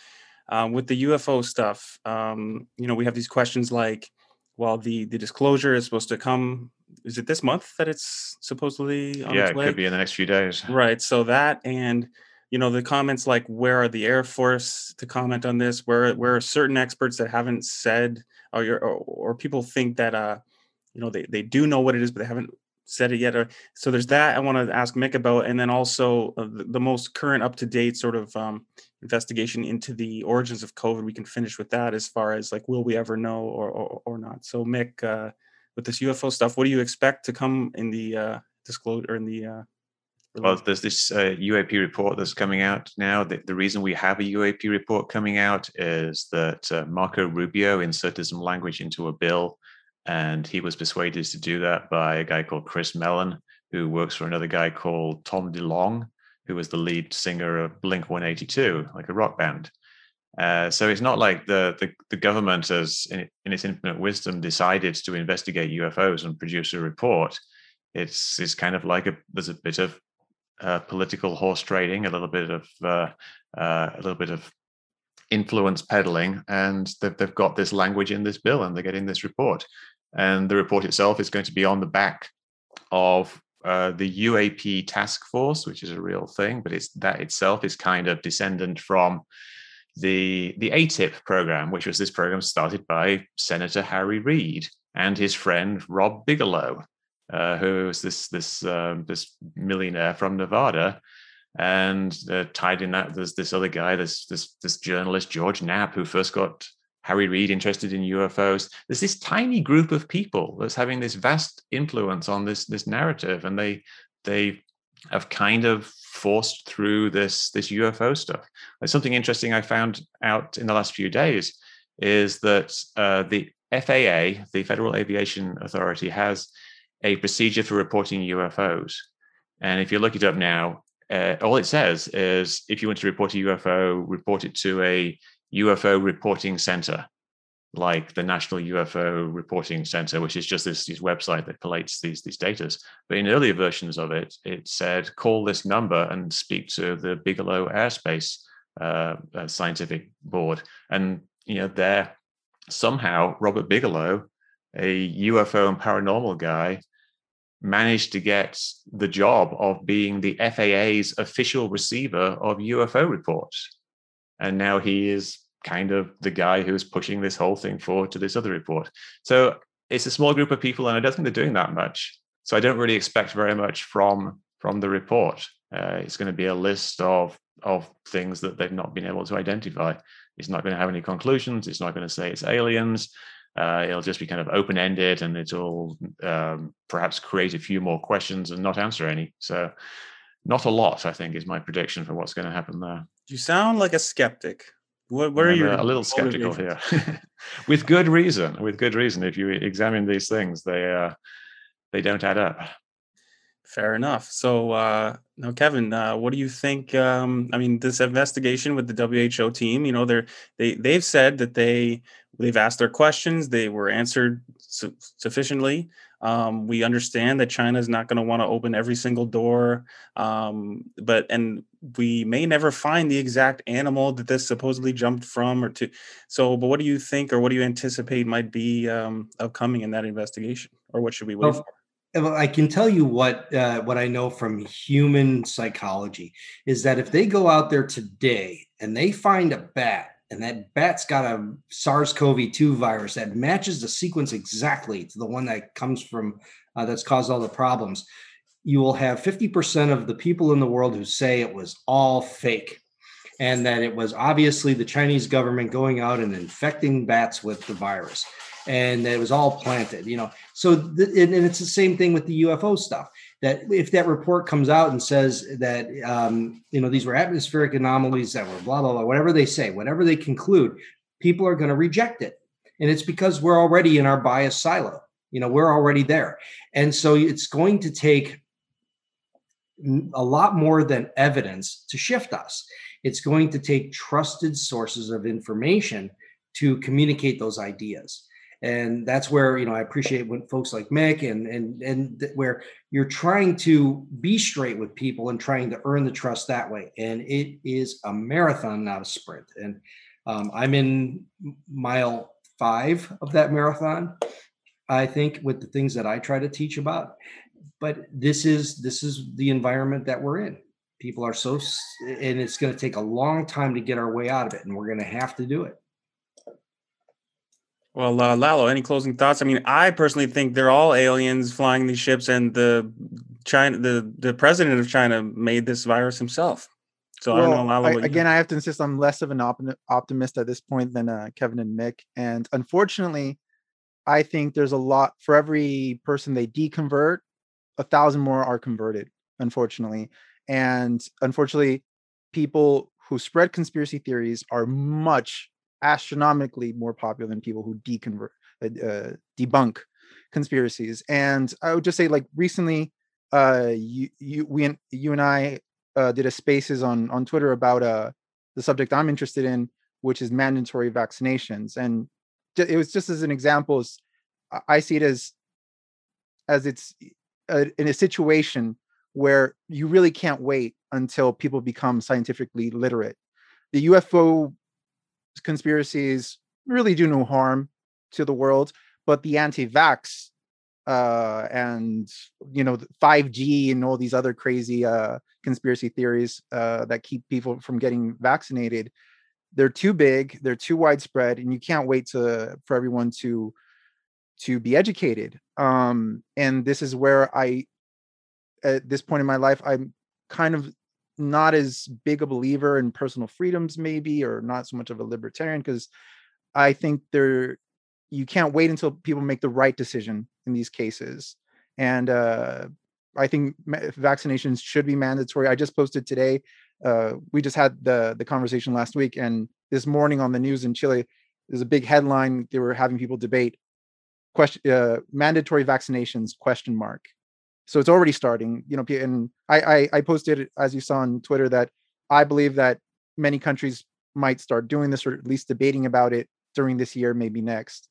with the UFO stuff, we have these questions like, well, the disclosure is supposed to come. Is it this month that it's supposedly on its way? It could be in the next few days. Right. So that, and the comments like, where are the Air Force to comment on this? Where are certain experts that haven't said, or people think that they do know what it is, but they haven't said it yet. So there's that I want to ask Mick about, and then also the most current, up to date sort of investigation into the origins of COVID. We can finish with that as far as like, will we ever know or not? So Mick. With this UFO stuff, what do you expect to come in the disclosure or in the Well, there's this UAP report that's coming out now. The reason we have a UAP report coming out is that Marco Rubio inserted some language into a bill, and he was persuaded to do that by a guy called Chris Mellon, who works for another guy called Tom DeLonge, who was the lead singer of Blink-182, like a rock band. So it's not like the government has, in its infinite wisdom, decided to investigate UFOs and produce a report. It's kind of like there's a bit of political horse trading, a little bit of influence peddling, and they've got this language in this bill, and they're getting this report. And the report itself is going to be on the back of the UAP task force, which is a real thing, but it's that itself is kind of descendant from the ATIP program, which was this program started by Senator Harry Reid and his friend Rob Bigelow, who was this millionaire from Nevada. And tied in that, there's this other guy, this journalist, George Knapp, who first got Harry Reid interested in UFOs. There's this tiny group of people that's having this vast influence on this narrative, and they have kind of forced through this UFO stuff. Like, something interesting I found out in the last few days is that the FAA, the Federal Aviation Authority, has a procedure for reporting UFOs. And if you look it up now, all it says is, if you want to report a UFO, report it to a UFO reporting center, like the National UFO Reporting Center, which is just this website that collates these data. But in earlier versions of it, it said, call this number and speak to the Bigelow Aerospace Scientific Board. And there, somehow, Robert Bigelow, a UFO and paranormal guy, managed to get the job of being the FAA's official receiver of UFO reports. And now he is kind of the guy who's pushing this whole thing forward to this other report. So it's a small group of people, and I don't think they're doing that much. So I don't really expect very much from the report. It's going to be a list of things that they've not been able to identify. It's not going to have any conclusions. It's not going to say it's aliens. It'll just be kind of open-ended, and it'll perhaps create a few more questions and not answer any. So not a lot, I think, is my prediction for what's going to happen there. You sound like a skeptic. Where are you? A little skeptical here. With good reason. With good reason. If you examine these things, they don't add up. Fair enough. So now, Kevin, what do you think? I mean, this investigation with the WHO team, they've said that they've asked their questions. They were answered sufficiently. We understand that China is not going to want to open every single door, and we may never find the exact animal that this supposedly jumped from or to. So, but what do you think, or what do you anticipate might be upcoming in that investigation, or what should we wait for? I can tell you what I know from human psychology is that if they go out there today and they find a bat, and that bat's got a SARS-CoV-2 virus that matches the sequence exactly to the one that comes from that's caused all the problems, you will have 50% of the people in the world who say it was all fake, and that it was obviously the Chinese government going out and infecting bats with the virus, and that it was all planted. And it's the same thing with the UFO stuff. That if that report comes out and says that, these were atmospheric anomalies that were blah, blah, blah, whatever they say, whatever they conclude, people are going to reject it. And it's because we're already in our bias silo. We're already there. And so it's going to take a lot more than evidence to shift us. It's going to take trusted sources of information to communicate those ideas. And that's where, I appreciate when folks like Mick and where you're trying to be straight with people and trying to earn the trust that way. And it is a marathon, not a sprint. And I'm in mile 5 of that marathon, I think, with the things that I try to teach about. But this is the environment that we're in. People are and it's going to take a long time to get our way out of it. And we're going to have to do it. Well, Lalo, any closing thoughts? I mean, I personally think they're all aliens flying these ships, and the president of China made this virus himself. So I don't know, Lalo. I have to insist I'm less of an optimist at this point than Kevin and Mick. And unfortunately, I think there's a lot for every person they deconvert, 1,000 more are converted. unfortunately. And unfortunately, people who spread conspiracy theories are much astronomically more popular than people who debunk conspiracies. And I would just say, like, recently, you and I did a Spaces on Twitter about the subject I'm interested in, which is mandatory vaccinations. And it was just as an example, I see it as it's in a situation where you really can't wait until people become scientifically literate. The UFO conspiracies really do no harm to the world, but the anti-vax and, you know, 5G and all these other crazy conspiracy theories that keep people from getting vaccinated, they're too big, they're too widespread, and you can't wait for everyone to be educated. And this is where I, at this point in my life, I'm kind of not as big a believer in personal freedoms, maybe, or not so much of a libertarian, because I think you can't wait until people make the right decision in these cases. And I think vaccinations should be mandatory. I just posted today, we just had the conversation last week, and this morning on the news in Chile, there's a big headline. They were having people debate mandatory vaccinations ? So it's already starting, you know. And I posted, as you saw on Twitter, that I believe that many countries might start doing this, or at least debating about it during this year, maybe next,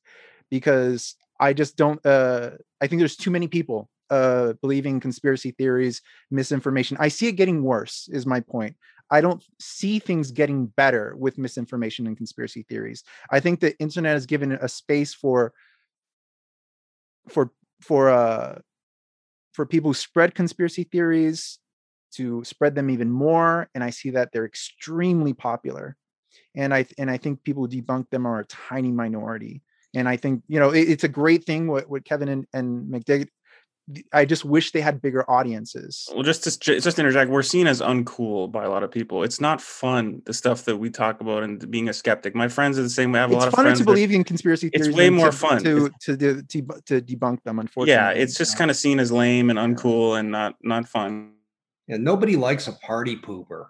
because I just don't. I think there's too many people believing conspiracy theories, misinformation. I see it getting worse, is my point. I don't see things getting better with misinformation and conspiracy theories. I think the internet has given a space for people who spread conspiracy theories to spread them even more. And I see that they're extremely popular. And I think people who debunk them are a tiny minority. And I think, you know, it's a great thing what Kevin and McDade, I just wish they had bigger audiences. Well, just to interject, we're seen as uncool by a lot of people. It's not fun, the stuff that we talk about and being a skeptic. My friends are the same way. I have a lot of friends. It's funner to believe in conspiracy theories. It's way more fun to debunk them, unfortunately. Yeah, it's just kind of seen as lame and uncool and not fun. Yeah, nobody likes a party pooper.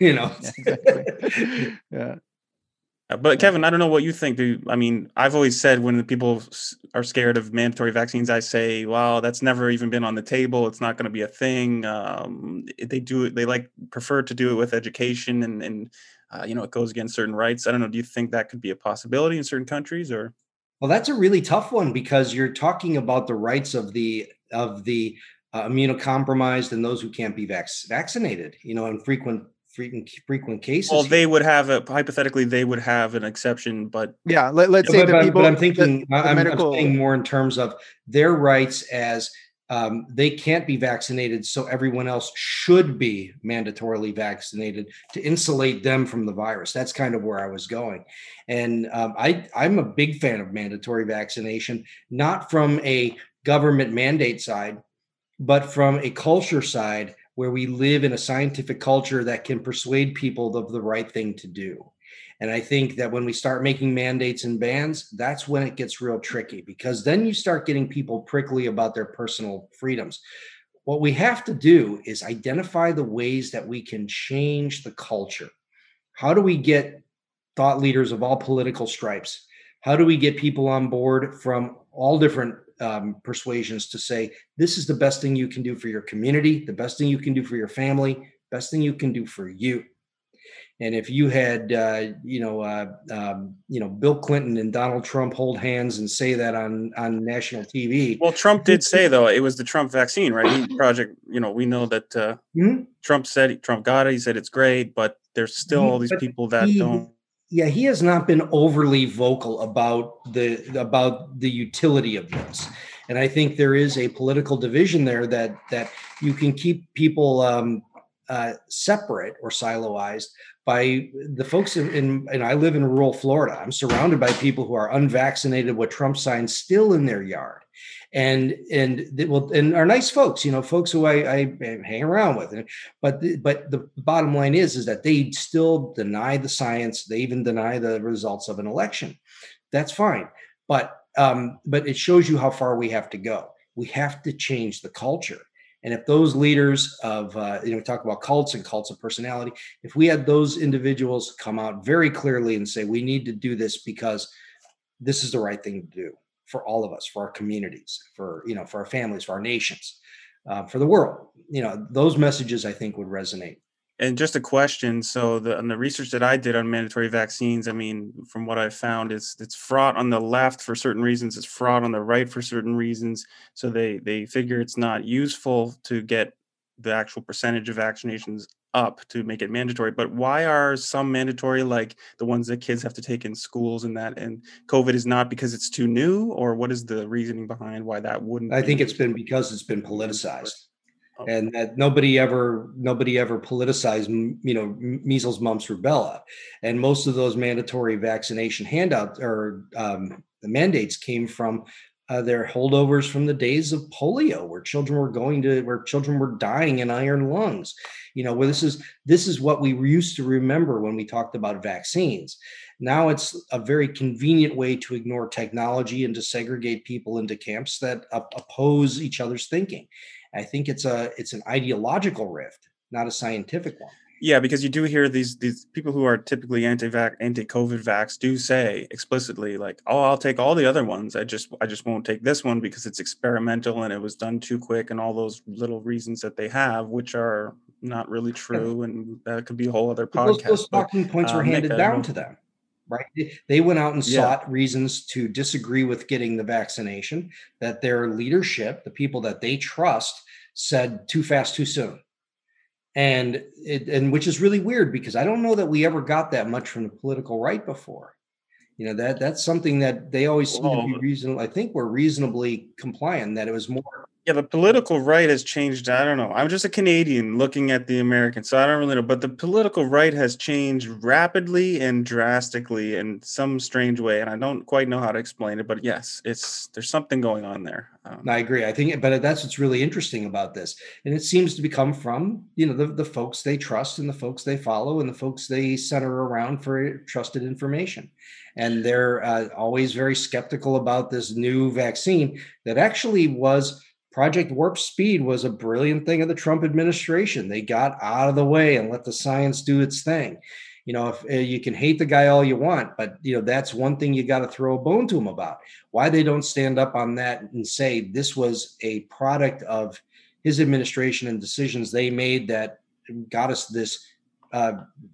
You know? Yeah, exactly. Yeah. But Kevin, I don't know what you think. I mean, I've always said when the people are scared of mandatory vaccines, I say, "Wow, that's never even been on the table. It's not going to be a thing." They do it. They prefer to do it with education, and you know, it goes against certain rights. I don't know. Do you think that could be a possibility in certain countries, or? Well, that's a really tough one because you're talking about the rights of the immunocompromised and those who can't be vaccinated. You know, and frequent cases. Well, they would have hypothetically an exception, but yeah, let's say I'm thinking I'm saying more in terms of their rights as they can't be vaccinated, so everyone else should be mandatorily vaccinated to insulate them from the virus. That's kind of where I was going, and I'm a big fan of mandatory vaccination, not from a government mandate side, but from a culture side, where we live in a scientific culture that can persuade people of the right thing to do. And I think that when we start making mandates and bans, that's when it gets real tricky, because then you start getting people prickly about their personal freedoms. What we have to do is identify the ways that we can change the culture. How do we get thought leaders of all political stripes? How do we get people on board from all different persuasions to say, this is the best thing you can do for your community, the best thing you can do for your family, best thing you can do for you. And if you had, Bill Clinton and Donald Trump hold hands and say that on national TV. Well, Trump did say, though, it was the Trump vaccine, right? Project, you know, we know that Trump got it. He said it's great, but there's still all these people that don't. Yeah, he has not been overly vocal about the utility of this, and I think there is a political division there that you can keep people separate or siloized by the folks in. And I live in rural Florida. I'm surrounded by people who are unvaccinated with Trump signs still in their yard, and are nice folks, you know, folks who I hang around with. But the bottom line is that they still deny the science. They even deny the results of an election. That's fine, but it shows you how far we have to go. We have to change the culture. And if those leaders of, talk about cults and cults of personality, if we had those individuals come out very clearly and say, we need to do this because this is the right thing to do for all of us, for our communities, for, for our families, for our nations, for the world, those messages I think would resonate. And just a question. So on the research that I did on mandatory vaccines, I mean, from what I found, it's fraught on the left for certain reasons. It's fraught on the right for certain reasons. So they figure it's not useful to get the actual percentage of vaccinations up to make it mandatory. But why are some mandatory, like the ones that kids have to take in schools and that, and COVID is not because it's too new? Or what is the reasoning behind why that wouldn't? I think it's been because it's been politicized. And that nobody ever politicized, measles, mumps, rubella. And most of those mandatory vaccination handouts or the mandates came from their holdovers from the days of polio, where children were dying in iron lungs. Where this is what we used to remember when we talked about vaccines. Now it's a very convenient way to ignore technology and to segregate people into camps that oppose each other's thinking. I think it's an ideological rift, not a scientific one. Yeah, because you do hear these people who are typically anti-COVID vax do say explicitly, like, oh, I'll take all the other ones. I just won't take this one because it's experimental and it was done too quick, and all those little reasons that they have, which are not really true. And that could be a whole other podcast. Those talking points were handed down to them. Right. They went out and sought reasons to disagree with getting the vaccination that their leadership, the people that they trust, said too fast, too soon. And which is really weird, because I don't know that we ever got that much from the political right before. That's something that they always seem to be reasonable. I think we're reasonably compliant, that it was more. Yeah, the political right has changed. I don't know. I'm just a Canadian looking at the American, so I don't really know. But the political right has changed rapidly and drastically in some strange way, and I don't quite know how to explain it. But yes, there's something going on there. I agree. I think, but that's what's really interesting about this, and it seems to come from the folks they trust and the folks they follow and the folks they center around for trusted information, and they're always very skeptical about this new vaccine that actually was. Project Warp Speed was a brilliant thing of the Trump administration. They got out of the way and let the science do its thing. If you can hate the guy all you want, but that's one thing you got to throw a bone to him about. Why they don't stand up on that and say this was a product of his administration and decisions they made that got us this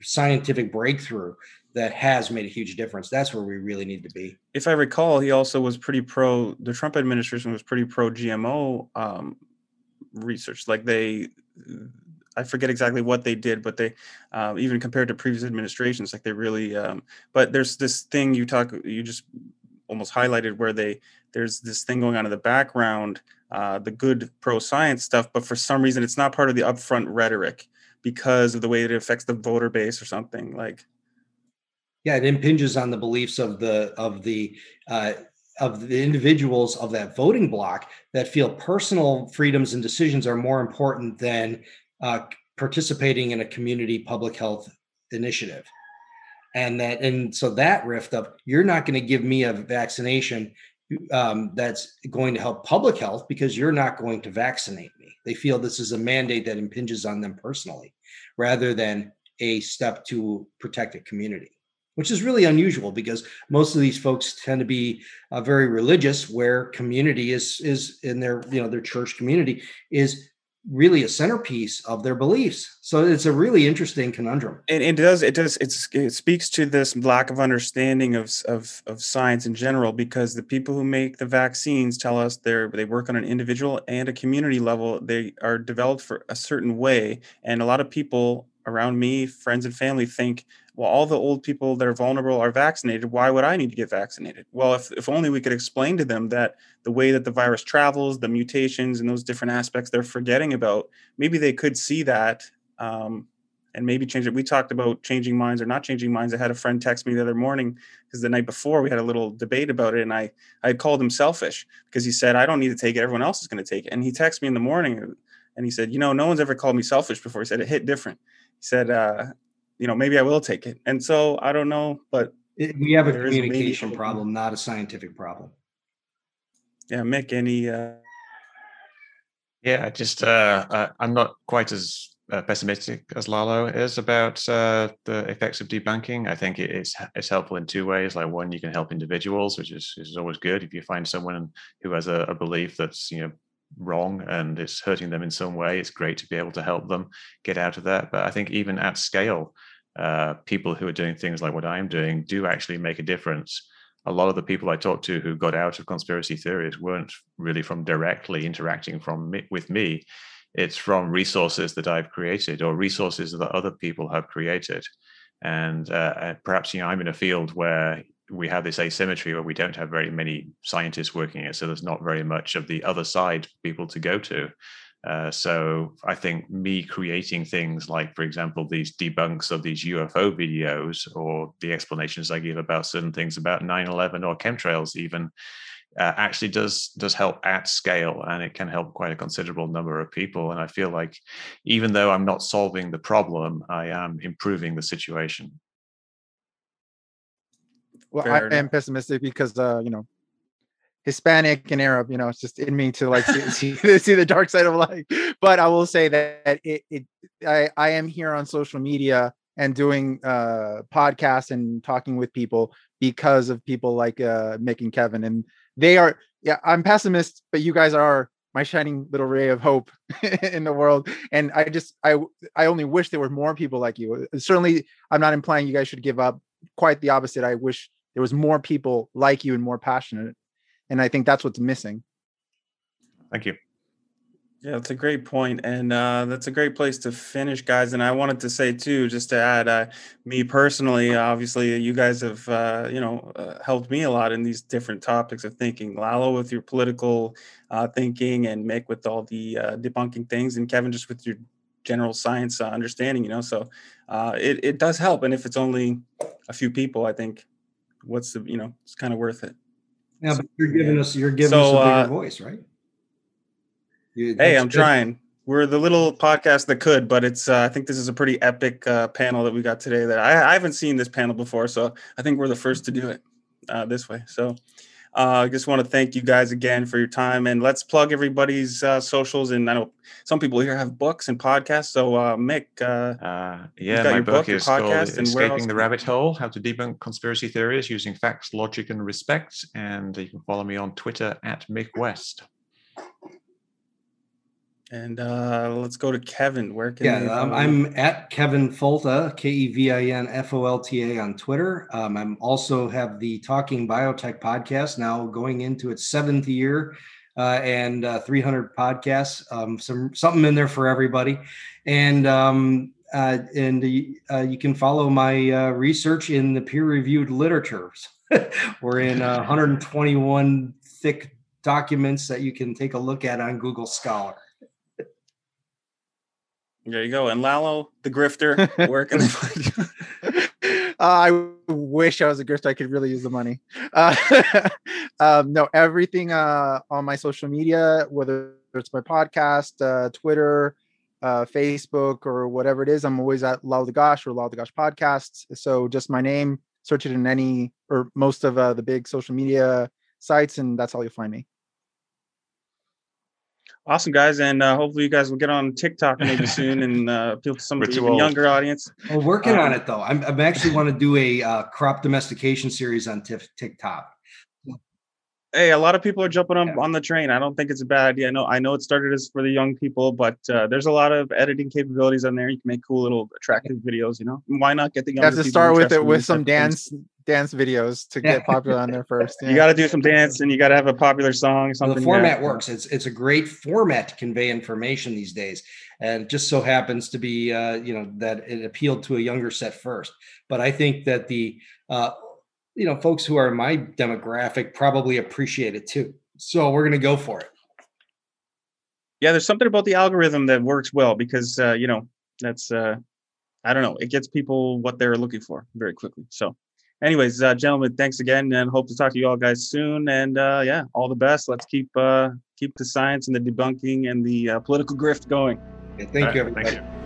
scientific breakthrough that has made a huge difference. That's where we really need to be. If I recall, he also was pretty pro, the Trump administration was pretty pro GMO research. Like I forget exactly what they did, but they even compared to previous administrations, like they really, but there's this thing you just almost highlighted where there's this thing going on in the background, the good pro-science stuff, but for some reason, it's not part of the upfront rhetoric because of the way it affects the voter base or something like. Yeah, it impinges on the beliefs of the individuals of that voting block that feel personal freedoms and decisions are more important than participating in a community public health initiative, and so that rift of you're not going to give me a vaccination that's going to help public health because you're not going to vaccinate me. They feel this is a mandate that impinges on them personally, rather than a step to protect a community. Which is really unusual because most of these folks tend to be very religious, where community is in their church community is really a centerpiece of their beliefs. So it's a really interesting conundrum. And it speaks to this lack of understanding of science in general, because the people who make the vaccines tell us they work on an individual and a community level. They are developed for a certain way, and a lot of people around me, friends and family, think, well, all the old people that are vulnerable are vaccinated. Why would I need to get vaccinated? Well, if only we could explain to them that the way that the virus travels, the mutations and those different aspects they're forgetting about, maybe they could see that and maybe change it. We talked about changing minds or not changing minds. I had a friend text me the other morning because the night before we had a little debate about it. And I called him selfish because he said, I don't need to take it. Everyone else is going to take it. And he texted me in the morning and he said, no one's ever called me selfish before. He said, it hit different. He said, maybe I will take it. And so I don't know, but we have a communication problem, not a scientific problem. Yeah. Mick, any Yeah, just I'm not quite as pessimistic as Lalo is about the effects of debunking. I think it's helpful in two ways. Like, one, you can help individuals, which is always good. If you find someone who has a belief that's, you know, wrong and it's hurting them in some way, it's great to be able to help them get out of that. But I think even at scale, people who are doing things like what I'm doing do actually make a difference. A lot of the people I talked to who got out of conspiracy theories weren't really from directly interacting with me. It's from resources that I've created or resources that other people have created. And perhaps, you know, I'm in a field where we have this asymmetry where we don't have very many scientists working it. So there's not very much of the other side people to go to. So I think me creating things like, for example, these debunks of these UFO videos or the explanations I give about certain things about 9/11 or chemtrails even actually does help at scale, and it can help quite a considerable number of people. And I feel like even though I'm not solving the problem, I am improving the situation. Well, fair enough. I am pessimistic because, you know, Hispanic and Arab, you know, it's just in me to like see the dark side of life. But I will say that I am here on social media and doing podcasts and talking with people because of people like Mick and Kevin. And they are, yeah, I'm pessimist, but you guys are my shining little ray of hope in the world. And I just, I only wish there were more people like you. Certainly, I'm not implying you guys should give up. Quite the opposite. I wish there was more people like you and more passionate. And I think that's what's missing. Thank you. Yeah, that's a great point. And that's a great place to finish, guys. And I wanted to say, too, just to add, me personally, obviously, you guys have, you know, helped me a lot in these different topics of thinking. Lalo with your political thinking, and Mick with all the debunking things, and Kevin just with your general science understanding, you know, so it does help. And if it's only a few people, I think what's the, you know, it's kind of worth it. Yeah, so, but you're giving us a bigger voice, right? I'm trying. We're the little podcast that could, but it's, I think this is a pretty epic panel that we got today that I haven't seen this panel before. So I think we're the first to do it this way. So I just want to thank you guys again for your time, and let's plug everybody's socials. And I know some people here have books and podcasts. So Mick, yeah, my book is called "Escaping the Rabbit Hole: How to Debunk Conspiracy Theories Using Facts, Logic, and Respect." And you can follow me on Twitter at Mick West. And let's go to Kevin. Where can I'm at Kevin Folta, KevinFolta on Twitter. I'm also have the Talking Biotech Podcast now going into its seventh year, and 300 podcasts. Something in there for everybody, and you can follow my research in the peer-reviewed literature. We're in 121 thick documents that you can take a look at on Google Scholar. There you go. And Lalo, the grifter, working. I wish I was a grifter. I could really use the money. No, everything on my social media, whether it's my podcast, Twitter, Facebook, or whatever it is, I'm always at Lalo Dagach or Lalo Dagach Podcasts. So just my name, search it in any or most of the big social media sites, and that's how you'll find me. Awesome, guys, and hopefully you guys will get on TikTok maybe soon and appeal to some of the younger audience. We're working on it, though. I'm actually want to do a crop domestication series on TikTok. Hey, a lot of people are jumping on the train. I don't think it's a bad idea. I know it started as for the young people, but there's a lot of editing capabilities on there. You can make cool little attractive videos, you know? Why not get the younger people? You have to start with it with some dance videos to get popular on there first. Yeah. You got to do some dance, and you got to have a popular song. Something. The format works. It's a great format to convey information these days, and it just so happens to be you know, that it appealed to a younger set first. But I think that the you know, folks who are my demographic probably appreciate it too. So we're gonna go for it. Yeah, there's something about the algorithm that works well because you know, that's I don't know, it gets people what they're looking for very quickly. So. Anyways, gentlemen, thanks again, and hope to talk to you all guys soon. And yeah, all the best. Let's keep the science and the debunking and the political grift going. Yeah, thank you, everybody. Thank you.